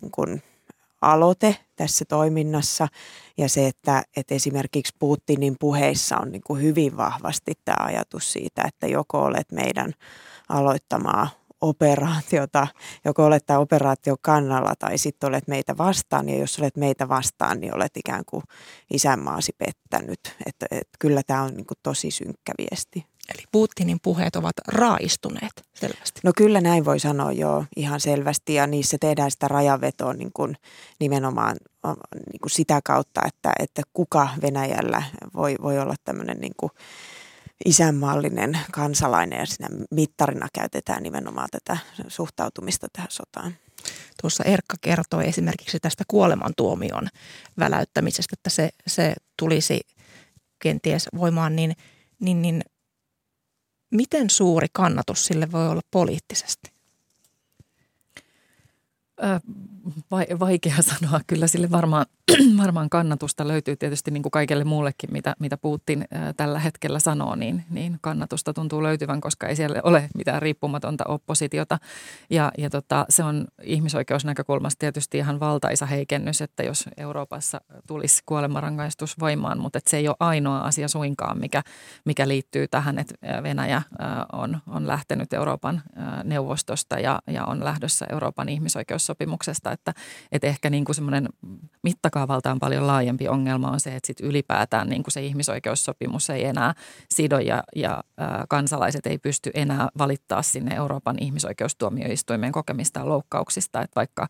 niin kuin aloite tässä toiminnassa ja se, että, että esimerkiksi Putinin puheissa on niin kuin hyvin vahvasti tämä ajatus siitä, että joko olet meidän aloittamaa operaatiota, joko olet tämä operaatio kannalla tai sitten olet meitä vastaan ja jos olet meitä vastaan, niin olet ikään kuin isänmaasi pettänyt. Että, että kyllä tämä on niin kuin tosi synkkä viesti. Eli Putinin puheet ovat raaistuneet selvästi. No kyllä näin voi sanoa joo, ihan selvästi ja niissä tehdään sitä rajanvetoa niin kuin nimenomaan niin kuin sitä kautta, että, että kuka Venäjällä voi, voi olla tämmöinen niin kuin isänmaallinen kansalainen ja siinä mittarina käytetään nimenomaan tätä suhtautumista tähän sotaan. Tuossa Erkka kertoi esimerkiksi tästä kuolemantuomion väläyttämisestä, että se, se tulisi kenties voimaan niin, niin, niin miten suuri kannatus sille voi olla poliittisesti? Vaikea sanoa. Kyllä sille varmaan, varmaan kannatusta löytyy tietysti niin kuin kaikelle muullekin, mitä, mitä Putin tällä hetkellä sanoo, niin, niin kannatusta tuntuu löytyvän, koska ei siellä ole mitään riippumatonta oppositiota. Ja, ja tota, se on ihmisoikeusnäkökulmasta tietysti ihan valtaisa heikennys, että jos Euroopassa tulisi kuolemanrangaistus voimaan, mutta se ei ole ainoa asia suinkaan, mikä, mikä liittyy tähän, että Venäjä on, on lähtenyt Euroopan neuvostosta ja, ja on lähdössä Euroopan ihmisoikeussopimuksesta. Että, että ehkä niin kuin semmoinen mittakaavaltaan paljon laajempi ongelma on se, että sit ylipäätään niin kuin se ihmisoikeussopimus ei enää sido ja, ja ä, kansalaiset ei pysty enää valittaa sinne Euroopan ihmisoikeustuomioistuimeen kokemistaan loukkauksista. Että vaikka,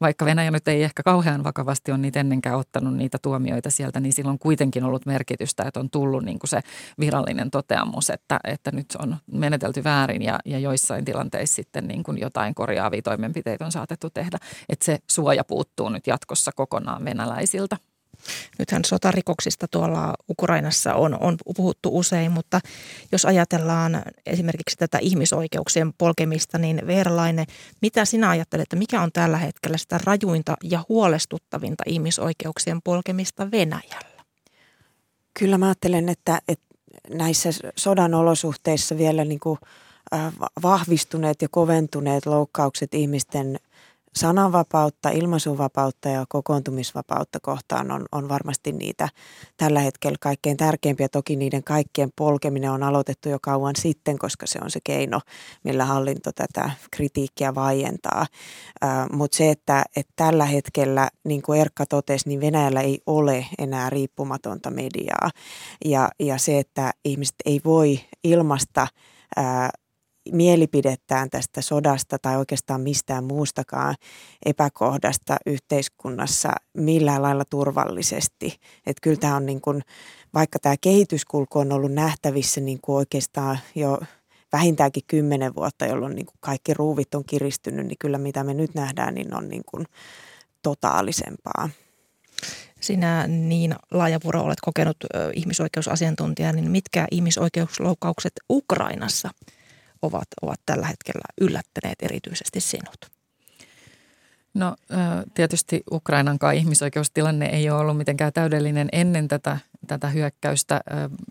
vaikka Venäjä nyt ei ehkä kauhean vakavasti ole niitä ennenkään ottanut niitä tuomioita sieltä, niin sillä on kuitenkin ollut merkitystä, että on tullut niin kuin se virallinen toteamus, että, että nyt on menetelty väärin ja, ja joissain tilanteissa sitten niin kuin jotain korjaavia toimenpiteitä on saatettu tehdä. Että se suoja puuttuu nyt jatkossa kokonaan venäläisiltä. Nythän sotarikoksista tuolla Ukrainassa on, on puhuttu usein, mutta jos ajatellaan esimerkiksi tätä ihmisoikeuksien polkemista, niin Veera Laine, mitä sinä ajattelet, että mikä on tällä hetkellä sitä rajuinta ja huolestuttavinta ihmisoikeuksien polkemista Venäjällä? Kyllä mä ajattelen, että, että näissä sodan olosuhteissa vielä niin kuin vahvistuneet ja koventuneet loukkaukset ihmisten sananvapautta, ilmaisuvapautta ja kokoontumisvapautta kohtaan on, on varmasti niitä tällä hetkellä kaikkein tärkeimpiä. Toki niiden kaikkien polkeminen on aloitettu jo kauan sitten, koska se on se keino, millä hallinto tätä kritiikkiä vaientaa. Äh, mutta se, että et tällä hetkellä, niin kuin Erkka totesi, niin Venäjällä ei ole enää riippumatonta mediaa. Ja, ja se, että ihmiset ei voi ilmaista äh, mielipidettään tästä sodasta tai oikeastaan mistään muustakaan epäkohdasta yhteiskunnassa millään lailla turvallisesti. Että kyllä tämä on niin kuin, vaikka tämä kehityskulku on ollut nähtävissä niin kuin oikeastaan jo vähintäänkin kymmenen vuotta, jolloin niin kuin kaikki ruuvit on kiristynyt, niin kyllä mitä me nyt nähdään, niin on niin kuin totaalisempaa. Sinä, Niina Laajapuro, olet kokenut ihmisoikeusasiantuntija, niin mitkä ihmisoikeusloukkaukset Ukrainassa Ovat, ovat tällä hetkellä yllättäneet erityisesti sinut? No tietysti Ukrainankaan ihmisoikeustilanne ei ole ollut mitenkään täydellinen ennen tätä tätä hyökkäystä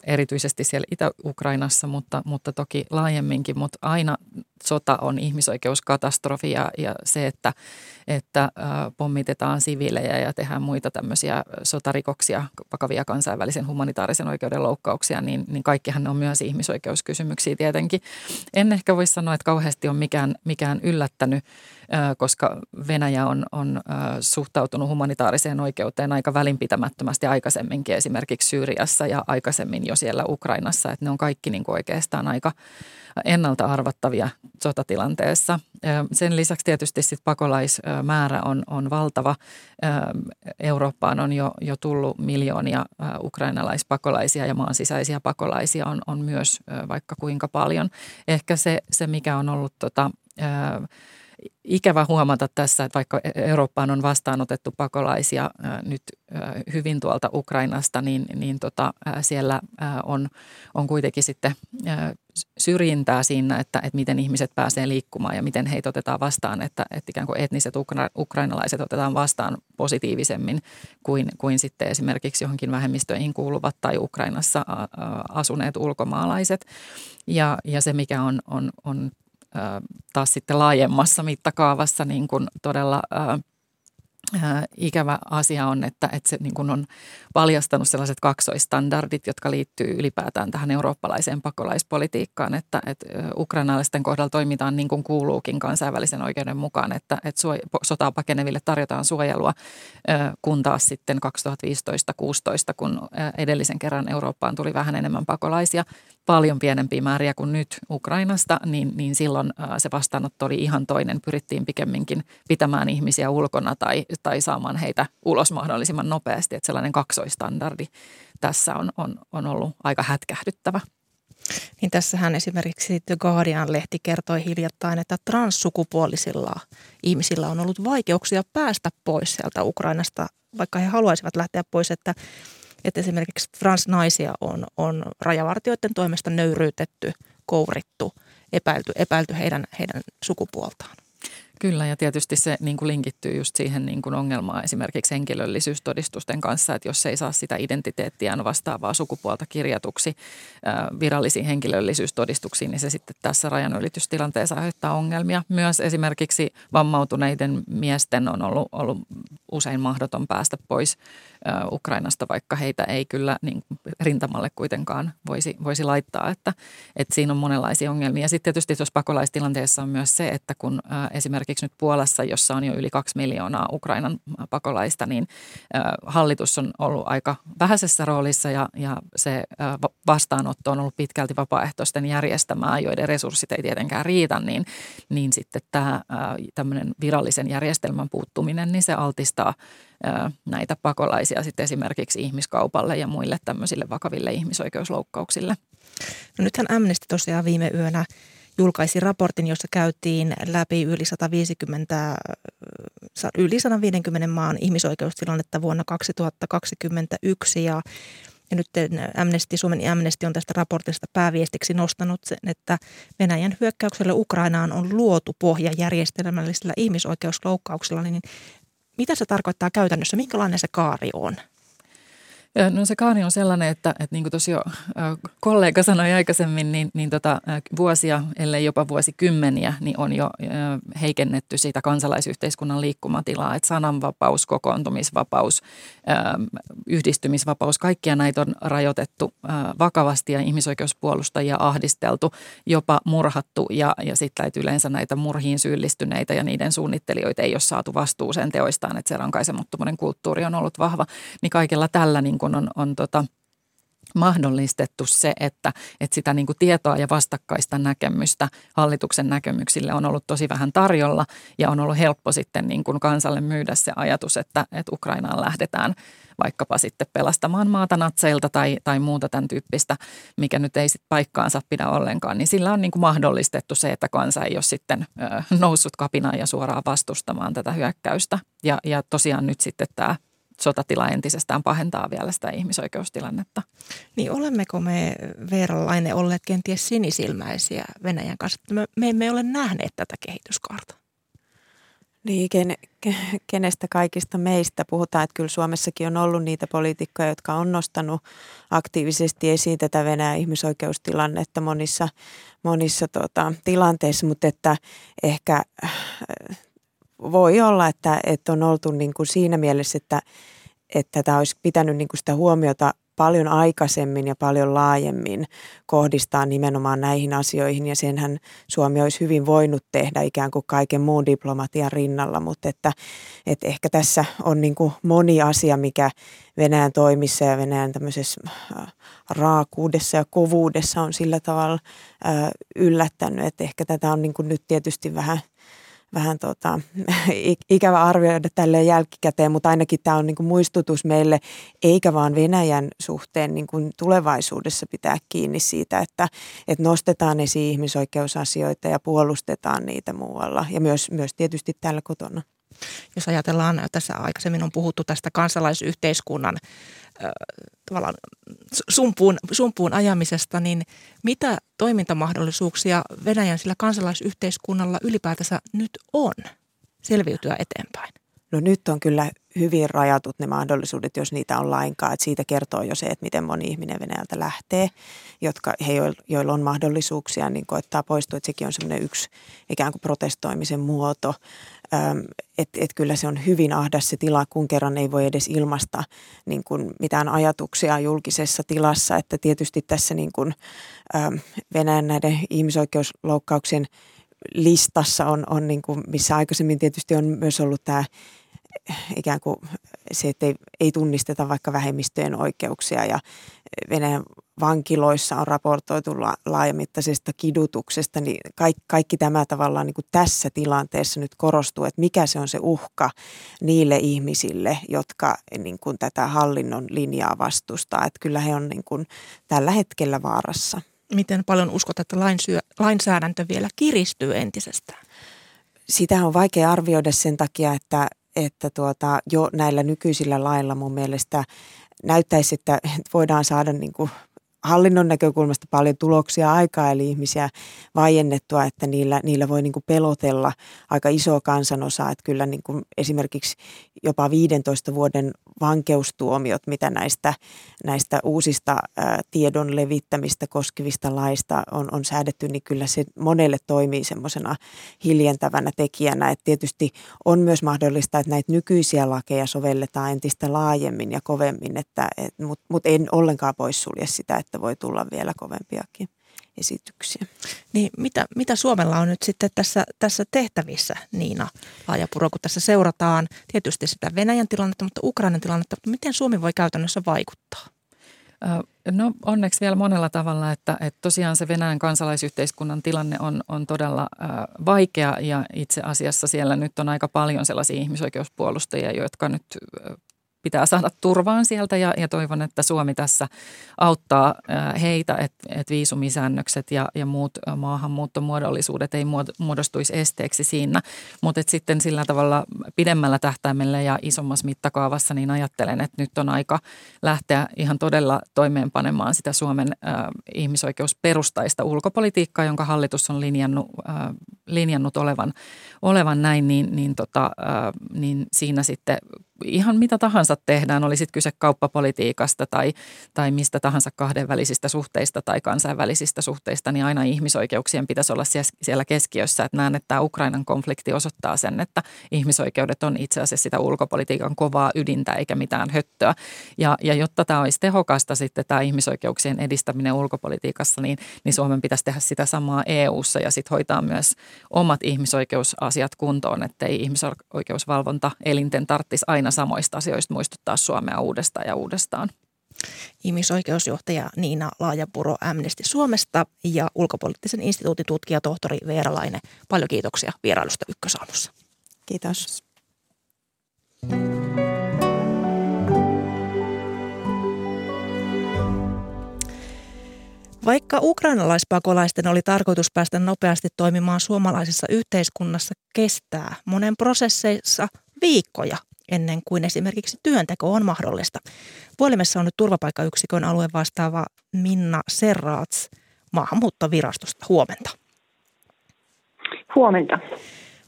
erityisesti siellä Itä-Ukrainassa, mutta, mutta toki laajemminkin. Mutta aina sota on ihmisoikeuskatastrofi ja, ja se, että, että pommitetaan siviilejä ja tehdään muita tämmöisiä sotarikoksia, vakavia kansainvälisen humanitaarisen oikeuden loukkauksia, niin, niin kaikkihan ne on myös ihmisoikeuskysymyksiä tietenkin. En ehkä voi sanoa, että kauheasti on mikään, mikään yllättänyt, koska Venäjä on, on suhtautunut humanitaariseen oikeuteen aika välinpitämättömästi aikaisemminkin esimerkiksi Syyriassa ja aikaisemmin jo siellä Ukrainassa. Että ne on kaikki niin kuin oikeastaan aika ennalta arvattavia sotatilanteessa. Sen lisäksi tietysti sit pakolaismäärä on, on valtava. Eurooppaan on jo, jo tullut miljoonia ukrainalaispakolaisia ja maan sisäisiä pakolaisia on, on myös vaikka kuinka paljon. Ehkä se, se mikä on ollut tota, ikävä huomata tässä, että vaikka Eurooppaan on vastaanotettu pakolaisia nyt hyvin tuolta Ukrainasta, niin, niin tota, siellä on, on kuitenkin sitten syrjintää siinä, että, että miten ihmiset pääsee liikkumaan ja miten heitä otetaan vastaan, että, että ikään kuin etniset ukra- ukrainalaiset otetaan vastaan positiivisemmin kuin, kuin sitten esimerkiksi johonkin vähemmistöihin kuuluvat tai Ukrainassa asuneet ulkomaalaiset. Ja, ja se, mikä on, on, on taas sitten laajemmassa mittakaavassa niin kuin todella ää, ää, ikävä asia on, että, että se niin kuin on paljastanut sellaiset kaksoistandardit, jotka liittyy ylipäätään tähän eurooppalaiseen pakolaispolitiikkaan, että, että ukrainalaisten kohdalla toimitaan niin kuin kuuluukin kansainvälisen oikeuden mukaan, että, että suoja, sotaa pakeneville tarjotaan suojelua, ää, kun taas sitten kaksituhattaviisitoista kuusitoista, kun edellisen kerran Eurooppaan tuli vähän enemmän pakolaisia, paljon pienempiä määriä kuin nyt Ukrainasta, niin, niin silloin se vastaanotto oli ihan toinen. Pyrittiin pikemminkin pitämään ihmisiä ulkona tai, tai saamaan heitä ulos mahdollisimman nopeasti. Että sellainen kaksoistandardi tässä on, on, on ollut aika hätkähdyttävä. Niin tässähän esimerkiksi The Guardian-lehti kertoi hiljattain, että transsukupuolisilla ihmisillä on ollut vaikeuksia päästä pois sieltä Ukrainasta, vaikka he haluaisivat lähteä pois, että että esimerkiksi transnaisia on, on rajavartijoiden toimesta nöyryytetty, kourittu, epäilty, epäilty heidän, heidän sukupuoltaan. Kyllä, ja tietysti se niin kuin linkittyy just siihen niin kuin ongelmaan esimerkiksi henkilöllisyystodistusten kanssa, että jos ei saa sitä identiteettiään vastaavaa sukupuolta kirjatuksi virallisiin henkilöllisyystodistuksiin, niin se sitten tässä rajanylitystilanteessa aiheuttaa ongelmia. Myös esimerkiksi vammautuneiden miesten on ollut, ollut usein mahdoton päästä pois Ukrainasta, vaikka heitä ei kyllä niin rintamalle kuitenkaan voisi, voisi laittaa, että, että siinä on monenlaisia ongelmia. Sitten tietysti tuossa pakolaistilanteessa on myös se, että kun esimerkiksi nyt Puolassa, jossa on jo yli kaksi miljoonaa Ukrainan pakolaista, niin hallitus on ollut aika vähäisessä roolissa ja, ja se vastaanotto on ollut pitkälti vapaaehtoisten järjestämää, joiden resurssit ei tietenkään riitä, niin, niin sitten tämä tämmöinen virallisen järjestelmän puuttuminen, niin se altistaa näitä pakolaisia sitten esimerkiksi ihmiskaupalle ja muille tämmöisille vakaville ihmisoikeusloukkauksille. No nythän Amnesty tosiaan viime yönä julkaisi raportin, jossa käytiin läpi yli sata viisikymmentä, yli sata viisikymmentä maan ihmisoikeustilannetta vuonna kaksituhattakaksikymmentäyksi. Ja, ja nyt Amnesty, Suomen Amnesty on tästä raportista pääviestiksi nostanut sen, että Venäjän hyökkäyksellä Ukrainaan on luotu pohja järjestelmällisillä ihmisoikeusloukkauksilla. Niin mitä se tarkoittaa käytännössä? Minkälainen se kaari on? No se kaani on sellainen, että, että niin kuin tosi jo kollega sanoi aikaisemmin, niin, niin tota, vuosia, ellei jopa vuosikymmeniä, niin on jo heikennetty siitä kansalaisyhteiskunnan liikkumatilaa. Että sananvapaus, kokoontumisvapaus, yhdistymisvapaus, kaikkia näitä on rajoitettu vakavasti ja ihmisoikeuspuolustajia ahdisteltu, jopa murhattu ja, ja sitten yleensä näitä murhiin syyllistyneitä ja niiden suunnittelijoita ei ole saatu vastuuseen teoistaan, että se rankaisemattomuuden kulttuuri on ollut vahva, niin kaikella tällä niin kun on, on tota, mahdollistettu se, että, että sitä niin kuin tietoa ja vastakkaista näkemystä hallituksen näkemyksille on ollut tosi vähän tarjolla ja on ollut helppo sitten niin kuin kansalle myydä se ajatus, että, että Ukrainaan lähdetään vaikkapa sitten pelastamaan maata natseilta tai, tai muuta tämän tyyppistä, mikä nyt ei sitten paikkaansa pidä ollenkaan, niin sillä on niin kuin mahdollistettu se, että kansa ei ole sitten ö, noussut kapinaan ja suoraan vastustamaan tätä hyökkäystä ja, ja tosiaan nyt sitten tämä sotatila entisestään pahentaa vielä sitä ihmisoikeustilannetta. Niin olemmeko me, Veera Laine, olleet kenties sinisilmäisiä Venäjän kanssa? Me, me emme ole nähneet tätä kehityskaarta. Niin, kenestä kaikista meistä puhutaan, että kyllä Suomessakin on ollut niitä poliitikkoja, jotka on nostanut aktiivisesti esiin tätä Venäjän ihmisoikeustilannetta monissa, monissa tota, tilanteissa, mutta että ehkä voi olla, että, että on oltu niin kuin siinä mielessä, että, että tämä olisi pitänyt niin kuin sitä huomiota paljon aikaisemmin ja paljon laajemmin kohdistaa nimenomaan näihin asioihin, ja senhän Suomi olisi hyvin voinut tehdä ikään kuin kaiken muun diplomatian rinnalla, mutta että, että ehkä tässä on niin kuin moni asia, mikä Venäjän toimissa ja Venäjän tämmöisessä raakuudessa ja kovuudessa on sillä tavalla yllättänyt, että ehkä tätä on niin kuin nyt tietysti vähän Vähän tota, ikävä arvioida tälleen jälkikäteen, mutta ainakin tämä on niin kuin muistutus meille, eikä vaan Venäjän suhteen niin kuin tulevaisuudessa pitää kiinni siitä, että, että nostetaan esiin ihmisoikeusasioita ja puolustetaan niitä muualla ja myös, myös tietysti täällä kotona. Jos ajatellaan, tässä aikaisemmin on puhuttu tästä kansalaisyhteiskunnan äh, tavallaan sumpuun, sumpuun ajamisesta, niin mitä toimintamahdollisuuksia Venäjän sillä kansalaisyhteiskunnalla ylipäätänsä nyt on selviytyä eteenpäin? No nyt on kyllä hyvin rajatut ne mahdollisuudet, jos niitä on lainkaan. Et siitä kertoo jo se, että miten moni ihminen Venäjältä lähtee, jotka, he, joilla on mahdollisuuksia, niin koettaa poistua. Et sekin on semmoinen yksi ikään kuin protestoimisen muoto. Että et kyllä se on hyvin ahdas se tila, kun kerran ei voi edes ilmaista niin kuin mitään ajatuksia julkisessa tilassa. Että tietysti tässä niin kuin Venäjän näiden ihmisoikeusloukkauksien listassa on, on niin kuin, missä aikaisemmin tietysti on myös ollut tämä ikään kuin se, että ei, ei tunnisteta vaikka vähemmistöjen oikeuksia, ja Venäjän vankiloissa on raportoitu la, laajamittaisesta kidutuksesta, niin kaikki, kaikki tämä tavallaan niin kuin tässä tilanteessa nyt korostuu, että mikä se on se uhka niille ihmisille, jotka niin kuin tätä hallinnon linjaa vastustaa, että kyllä he on niin kuin tällä hetkellä vaarassa. Miten paljon uskot, että lainsyö, lainsäädäntö vielä kiristyy entisestään? Sitä on vaikea arvioida sen takia, että, että tuota, jo näillä nykyisillä lailla mun mielestä näyttäisi, että voidaan saada niin kuin hallinnon näkökulmasta paljon tuloksia aikaa, eli ihmisiä vaiennettua, että niillä, niillä voi niin kuin pelotella aika isoa kansanosaa, että kyllä niin kuin esimerkiksi jopa viidentoista vuoden vankeustuomiot, mitä näistä, näistä uusista ää, tiedon levittämistä koskevista laista on, on säädetty, niin kyllä se monelle toimii semmoisena hiljentävänä tekijänä. Et tietysti on myös mahdollista, että näitä nykyisiä lakeja sovelletaan entistä laajemmin ja kovemmin, et, mutta mut en ollenkaan poissulje sitä, että voi tulla vielä kovempiakin esityksiä. Niin, mitä, mitä Suomella on nyt sitten tässä, tässä tehtävissä, Niina Laajapuro, kun tässä seurataan tietysti sitä Venäjän tilannetta, mutta Ukrainan tilannetta, mutta miten Suomi voi käytännössä vaikuttaa? No onneksi vielä monella tavalla, että, että tosiaan se Venäjän kansalaisyhteiskunnan tilanne on, on todella äh, vaikea, ja itse asiassa siellä nyt on aika paljon sellaisia ihmisoikeuspuolustajia, jotka nyt äh, pitää saada turvaan sieltä, ja, ja toivon, että Suomi tässä auttaa heitä, että et viisumisäännökset ja, ja muut maahanmuuttomuodollisuudet ei muodostuisi esteeksi siinä. Mutta sitten sillä tavalla pidemmällä tähtäimellä ja isommassa mittakaavassa niin ajattelen, että nyt on aika lähteä ihan todella toimeenpanemaan sitä Suomen äh, ihmisoikeusperustaista ulkopolitiikkaa, jonka hallitus on linjannut, äh, linjannut olevan, olevan näin, niin, niin, tota, äh, niin siinä sitten ihan mitä tahansa tehdään, oli sitten kyse kauppapolitiikasta tai, tai mistä tahansa kahdenvälisistä suhteista tai kansainvälisistä suhteista, niin aina ihmisoikeuksien pitäisi olla siellä keskiössä. Et näen, että tämä Ukrainan konflikti osoittaa sen, että ihmisoikeudet on itse asiassa sitä ulkopolitiikan kovaa ydintä eikä mitään höttöä. Ja, ja jotta tämä olisi tehokasta sitten tämä ihmisoikeuksien edistäminen ulkopolitiikassa, niin, niin Suomen pitäisi tehdä sitä samaa E U:ssa ja sitten hoitaa myös omat ihmisoikeusasiat kuntoon, ettei ihmisoikeusvalvonta elinten tarvitsisi aina samoista asioista muistuttaa Suomea uudestaan ja uudestaan. Ihmisoikeusjohtaja Niina Laajapuro Amnesty Suomesta ja Ulkopoliittisen instituutin tutkija tohtori Veera Laine. Paljon kiitoksia vierailusta Ykkösaamussa. Kiitos. Vaikka ukrainalaispakolaisten oli tarkoitus päästä nopeasti toimimaan suomalaisessa yhteiskunnassa, kestää monen prosesseissa viikkoja ennen kuin esimerkiksi työnteko on mahdollista. Puolimessa on nyt turvapaikkayksikön alueen vastaava Minna Serradj Maahanmuuttovirastosta. Huomenta. Huomenta.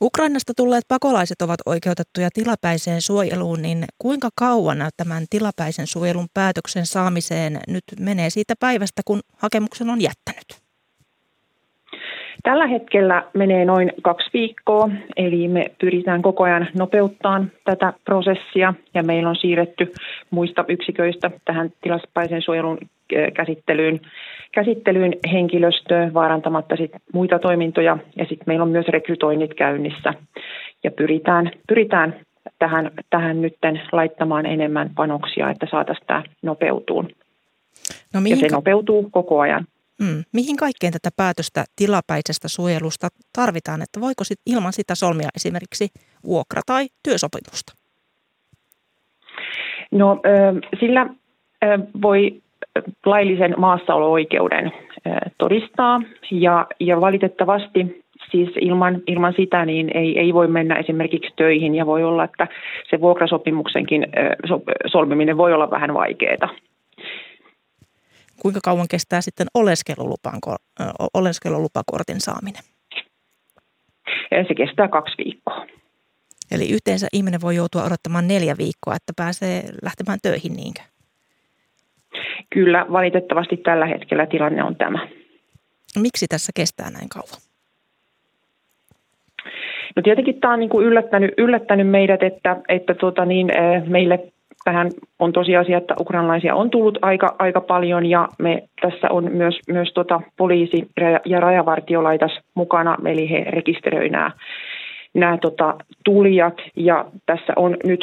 Ukrainasta tulleet pakolaiset ovat oikeutettuja tilapäiseen suojeluun, niin kuinka kauan tämän tilapäisen suojelun päätöksen saamiseen nyt menee siitä päivästä, kun hakemuksen on jättänyt? Tällä hetkellä menee noin kaksi viikkoa, eli me pyritään koko ajan nopeuttamaan tätä prosessia ja meillä on siirretty muista yksiköistä tähän tilapäisen suojelun käsittelyyn, käsittelyyn henkilöstöön vaarantamatta sit muita toimintoja ja sitten meillä on myös rekrytoinnit käynnissä ja pyritään, pyritään tähän, tähän nytten laittamaan enemmän panoksia, että saataisiin tämä nopeutuun. No mihin... Ja se nopeutuu koko ajan. Mm. Mihin kaikkeen tätä päätöstä tilapäisestä suojelusta tarvitaan, että voiko sit ilman sitä solmia esimerkiksi vuokra- tai työsopimusta? No sillä voi laillisen maassaolo-oikeuden todistaa ja, ja valitettavasti siis ilman, ilman sitä niin ei, ei voi mennä esimerkiksi töihin ja voi olla, että se vuokrasopimuksenkin solmiminen voi olla vähän vaikeaa. Kuinka kauan kestää sitten oleskelulupan, oleskelulupakortin saaminen? Se kestää kaksi viikkoa. Eli yhteensä ihminen voi joutua odottamaan neljä viikkoa, että pääsee lähtemään töihin niinkö? Kyllä, valitettavasti tällä hetkellä tilanne on tämä. Miksi tässä kestää näin kauan? No tietenkin tämä on niin kuin yllättänyt, yllättänyt meidät, että, että tuota niin, meille... Tähän on tosiasia, että ukrainalaisia on tullut aika, aika paljon ja me tässä on myös, myös tuota poliisi ja rajavartiolaitos mukana, eli he rekisteröivät nämä, nämä tota, tulijat ja tässä on nyt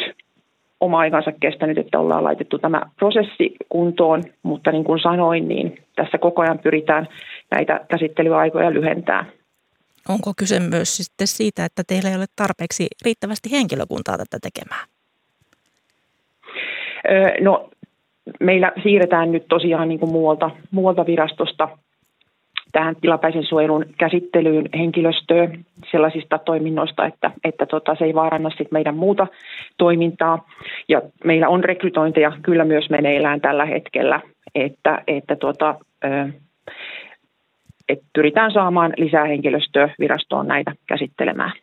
oma aikansa kestänyt, että ollaan laitettu tämä prosessi kuntoon, mutta niin kuin sanoin, niin tässä koko ajan pyritään näitä käsittelyaikoja lyhentämään. Onko kyse myös sitten siitä, että teillä ei ole tarpeeksi riittävästi henkilökuntaa tätä tekemään? No, meillä siirretään nyt tosiaan niin kuin muualta, muualta virastosta tähän tilapäisen suojelun käsittelyyn henkilöstöä sellaisista toiminnoista, että, että tota, se ei vaaranna sit meidän muuta toimintaa. Ja meillä on rekrytointeja kyllä myös meneillään tällä hetkellä, että, että tota, et pyritään saamaan lisää henkilöstöä virastoon näitä käsittelemään.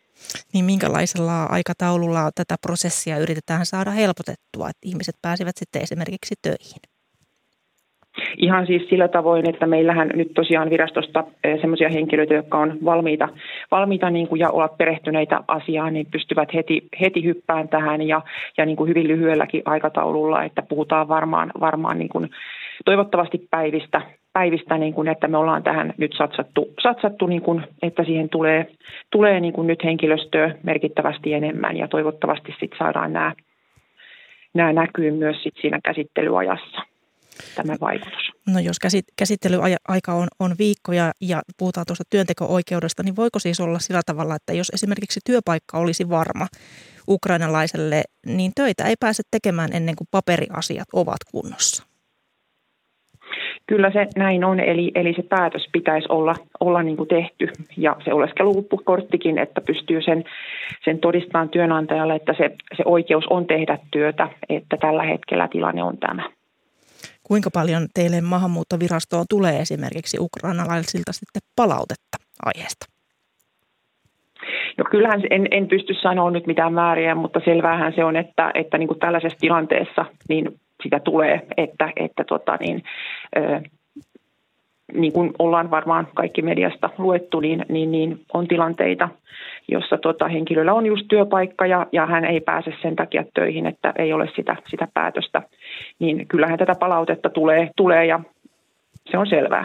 Niin minkälaisella aikataululla tätä prosessia yritetään saada helpotettua, että ihmiset pääsivät sitten esimerkiksi töihin? Ihan siis sillä tavoin, että meillähän nyt tosiaan virastosta semmoisia henkilöitä, jotka on valmiita, valmiita niin kuin ja olla perehtyneitä asiaan, niin pystyvät heti, heti hyppään tähän ja, ja niin kuin hyvin lyhyelläkin aikataululla, että puhutaan varmaan, varmaan niin kuin toivottavasti päivistä. Päivistä, niin kuin, että me ollaan tähän nyt satsattu, satsattu niin kuin, että siihen tulee, tulee niin kuin nyt henkilöstöä merkittävästi enemmän ja toivottavasti sit saadaan nämä, nämä näkyy myös sit siinä käsittelyajassa, tämä vaikutus. No jos käsittelyaika on, on viikkoja ja puhutaan tuosta työnteko-oikeudesta, niin voiko siis olla sillä tavalla, että jos esimerkiksi työpaikka olisi varma ukrainalaiselle, niin töitä ei pääse tekemään ennen kuin paperiasiat ovat kunnossa? Kyllä se näin on, eli, eli se päätös pitäisi olla, olla niin kuin tehty ja se oleskelulupakorttikin, että pystyy sen, sen todistamaan työnantajalle, että se, se oikeus on tehdä työtä, että tällä hetkellä tilanne on tämä. Kuinka paljon teille Maahanmuuttovirastoon tulee esimerkiksi ukrainalaisilta sitten palautetta aiheesta? No kyllähän en, en pysty sanoa nyt mitään määriä, mutta selväähän se on, että, että niin kuin tällaisessa tilanteessa niin sitä tulee, että, että tota niin, ö, niin kuin ollaan varmaan kaikki mediasta luettu, niin, niin, niin on tilanteita, jossa tota henkilöllä on just työpaikka ja, ja hän ei pääse sen takia töihin, että ei ole sitä, sitä päätöstä. Niin kyllähän tätä palautetta tulee, tulee ja se on selvää.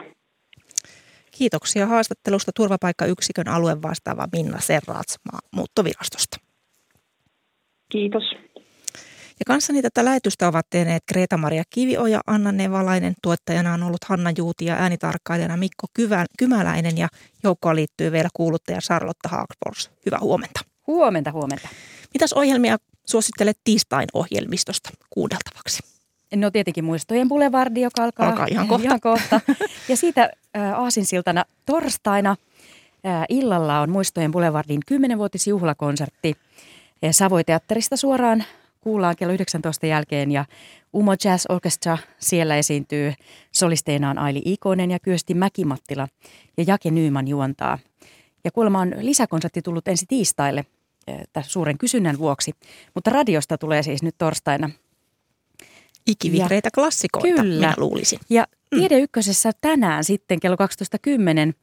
Kiitoksia haastattelusta Turvapaikkayksikön alueen vastaava Minna Serradj Maahanmuuttovirastosta. Kiitos. Ja kanssani tätä lähetystä ovat tehneet Kreeta-Maria Kivioja, Anna Nevalainen, tuottajana on ollut Hanna Juuti ja äänitarkkailijana Mikko Kymäläinen ja joukkoon liittyy vielä kuuluttaja Charlotte Harkfors. Hyvää huomenta. Huomenta, huomenta. Mitäs ohjelmia suosittelet tiistain ohjelmistosta kuunneltavaksi? No tietenkin Muistojen bulevardi, joka alkaa, alkaa ihan kohta. Ihan kohta. Ja siitä äh, aasinsiltana torstaina äh, illalla on Muistojen bulevardin kymmenvuotisjuhlakonsertti äh, Savoiteatterista suoraan. Kuullaan kello yhdeksäntoista jälkeen ja Umo Jazz Orchestra siellä esiintyy. Solisteinaan Aili Ikonen ja Kyösti Mäki-Mattila ja Jake Nyman juontaa. Ja kuulemma on lisäkonsertti tullut ensi tiistaille tämän suuren kysynnän vuoksi. Mutta radiosta tulee siis nyt torstaina. Ikivihreitä klassikoita, kyllä, minä luulisin. Ja Tiede Ykkösessä tänään sitten kello kaksitoista kymmenen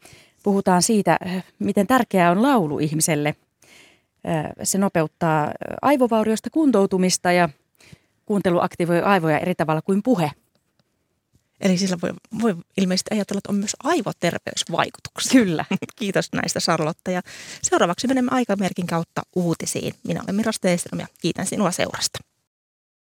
puhutaan siitä, miten tärkeää on laulu ihmiselle. Se nopeuttaa aivovaurioista kuntoutumista ja kuuntelu aktivoi aivoja eri tavalla kuin puhe. Eli sillä voi, voi ilmeisesti ajatella, että on myös aivoterveysvaikutuksia. Kyllä. Kiitos näistä, Charlotte. Ja seuraavaksi menemme aikamerkin kautta uutisiin. Minä olen Mira Stenström ja kiitän sinua seurasta.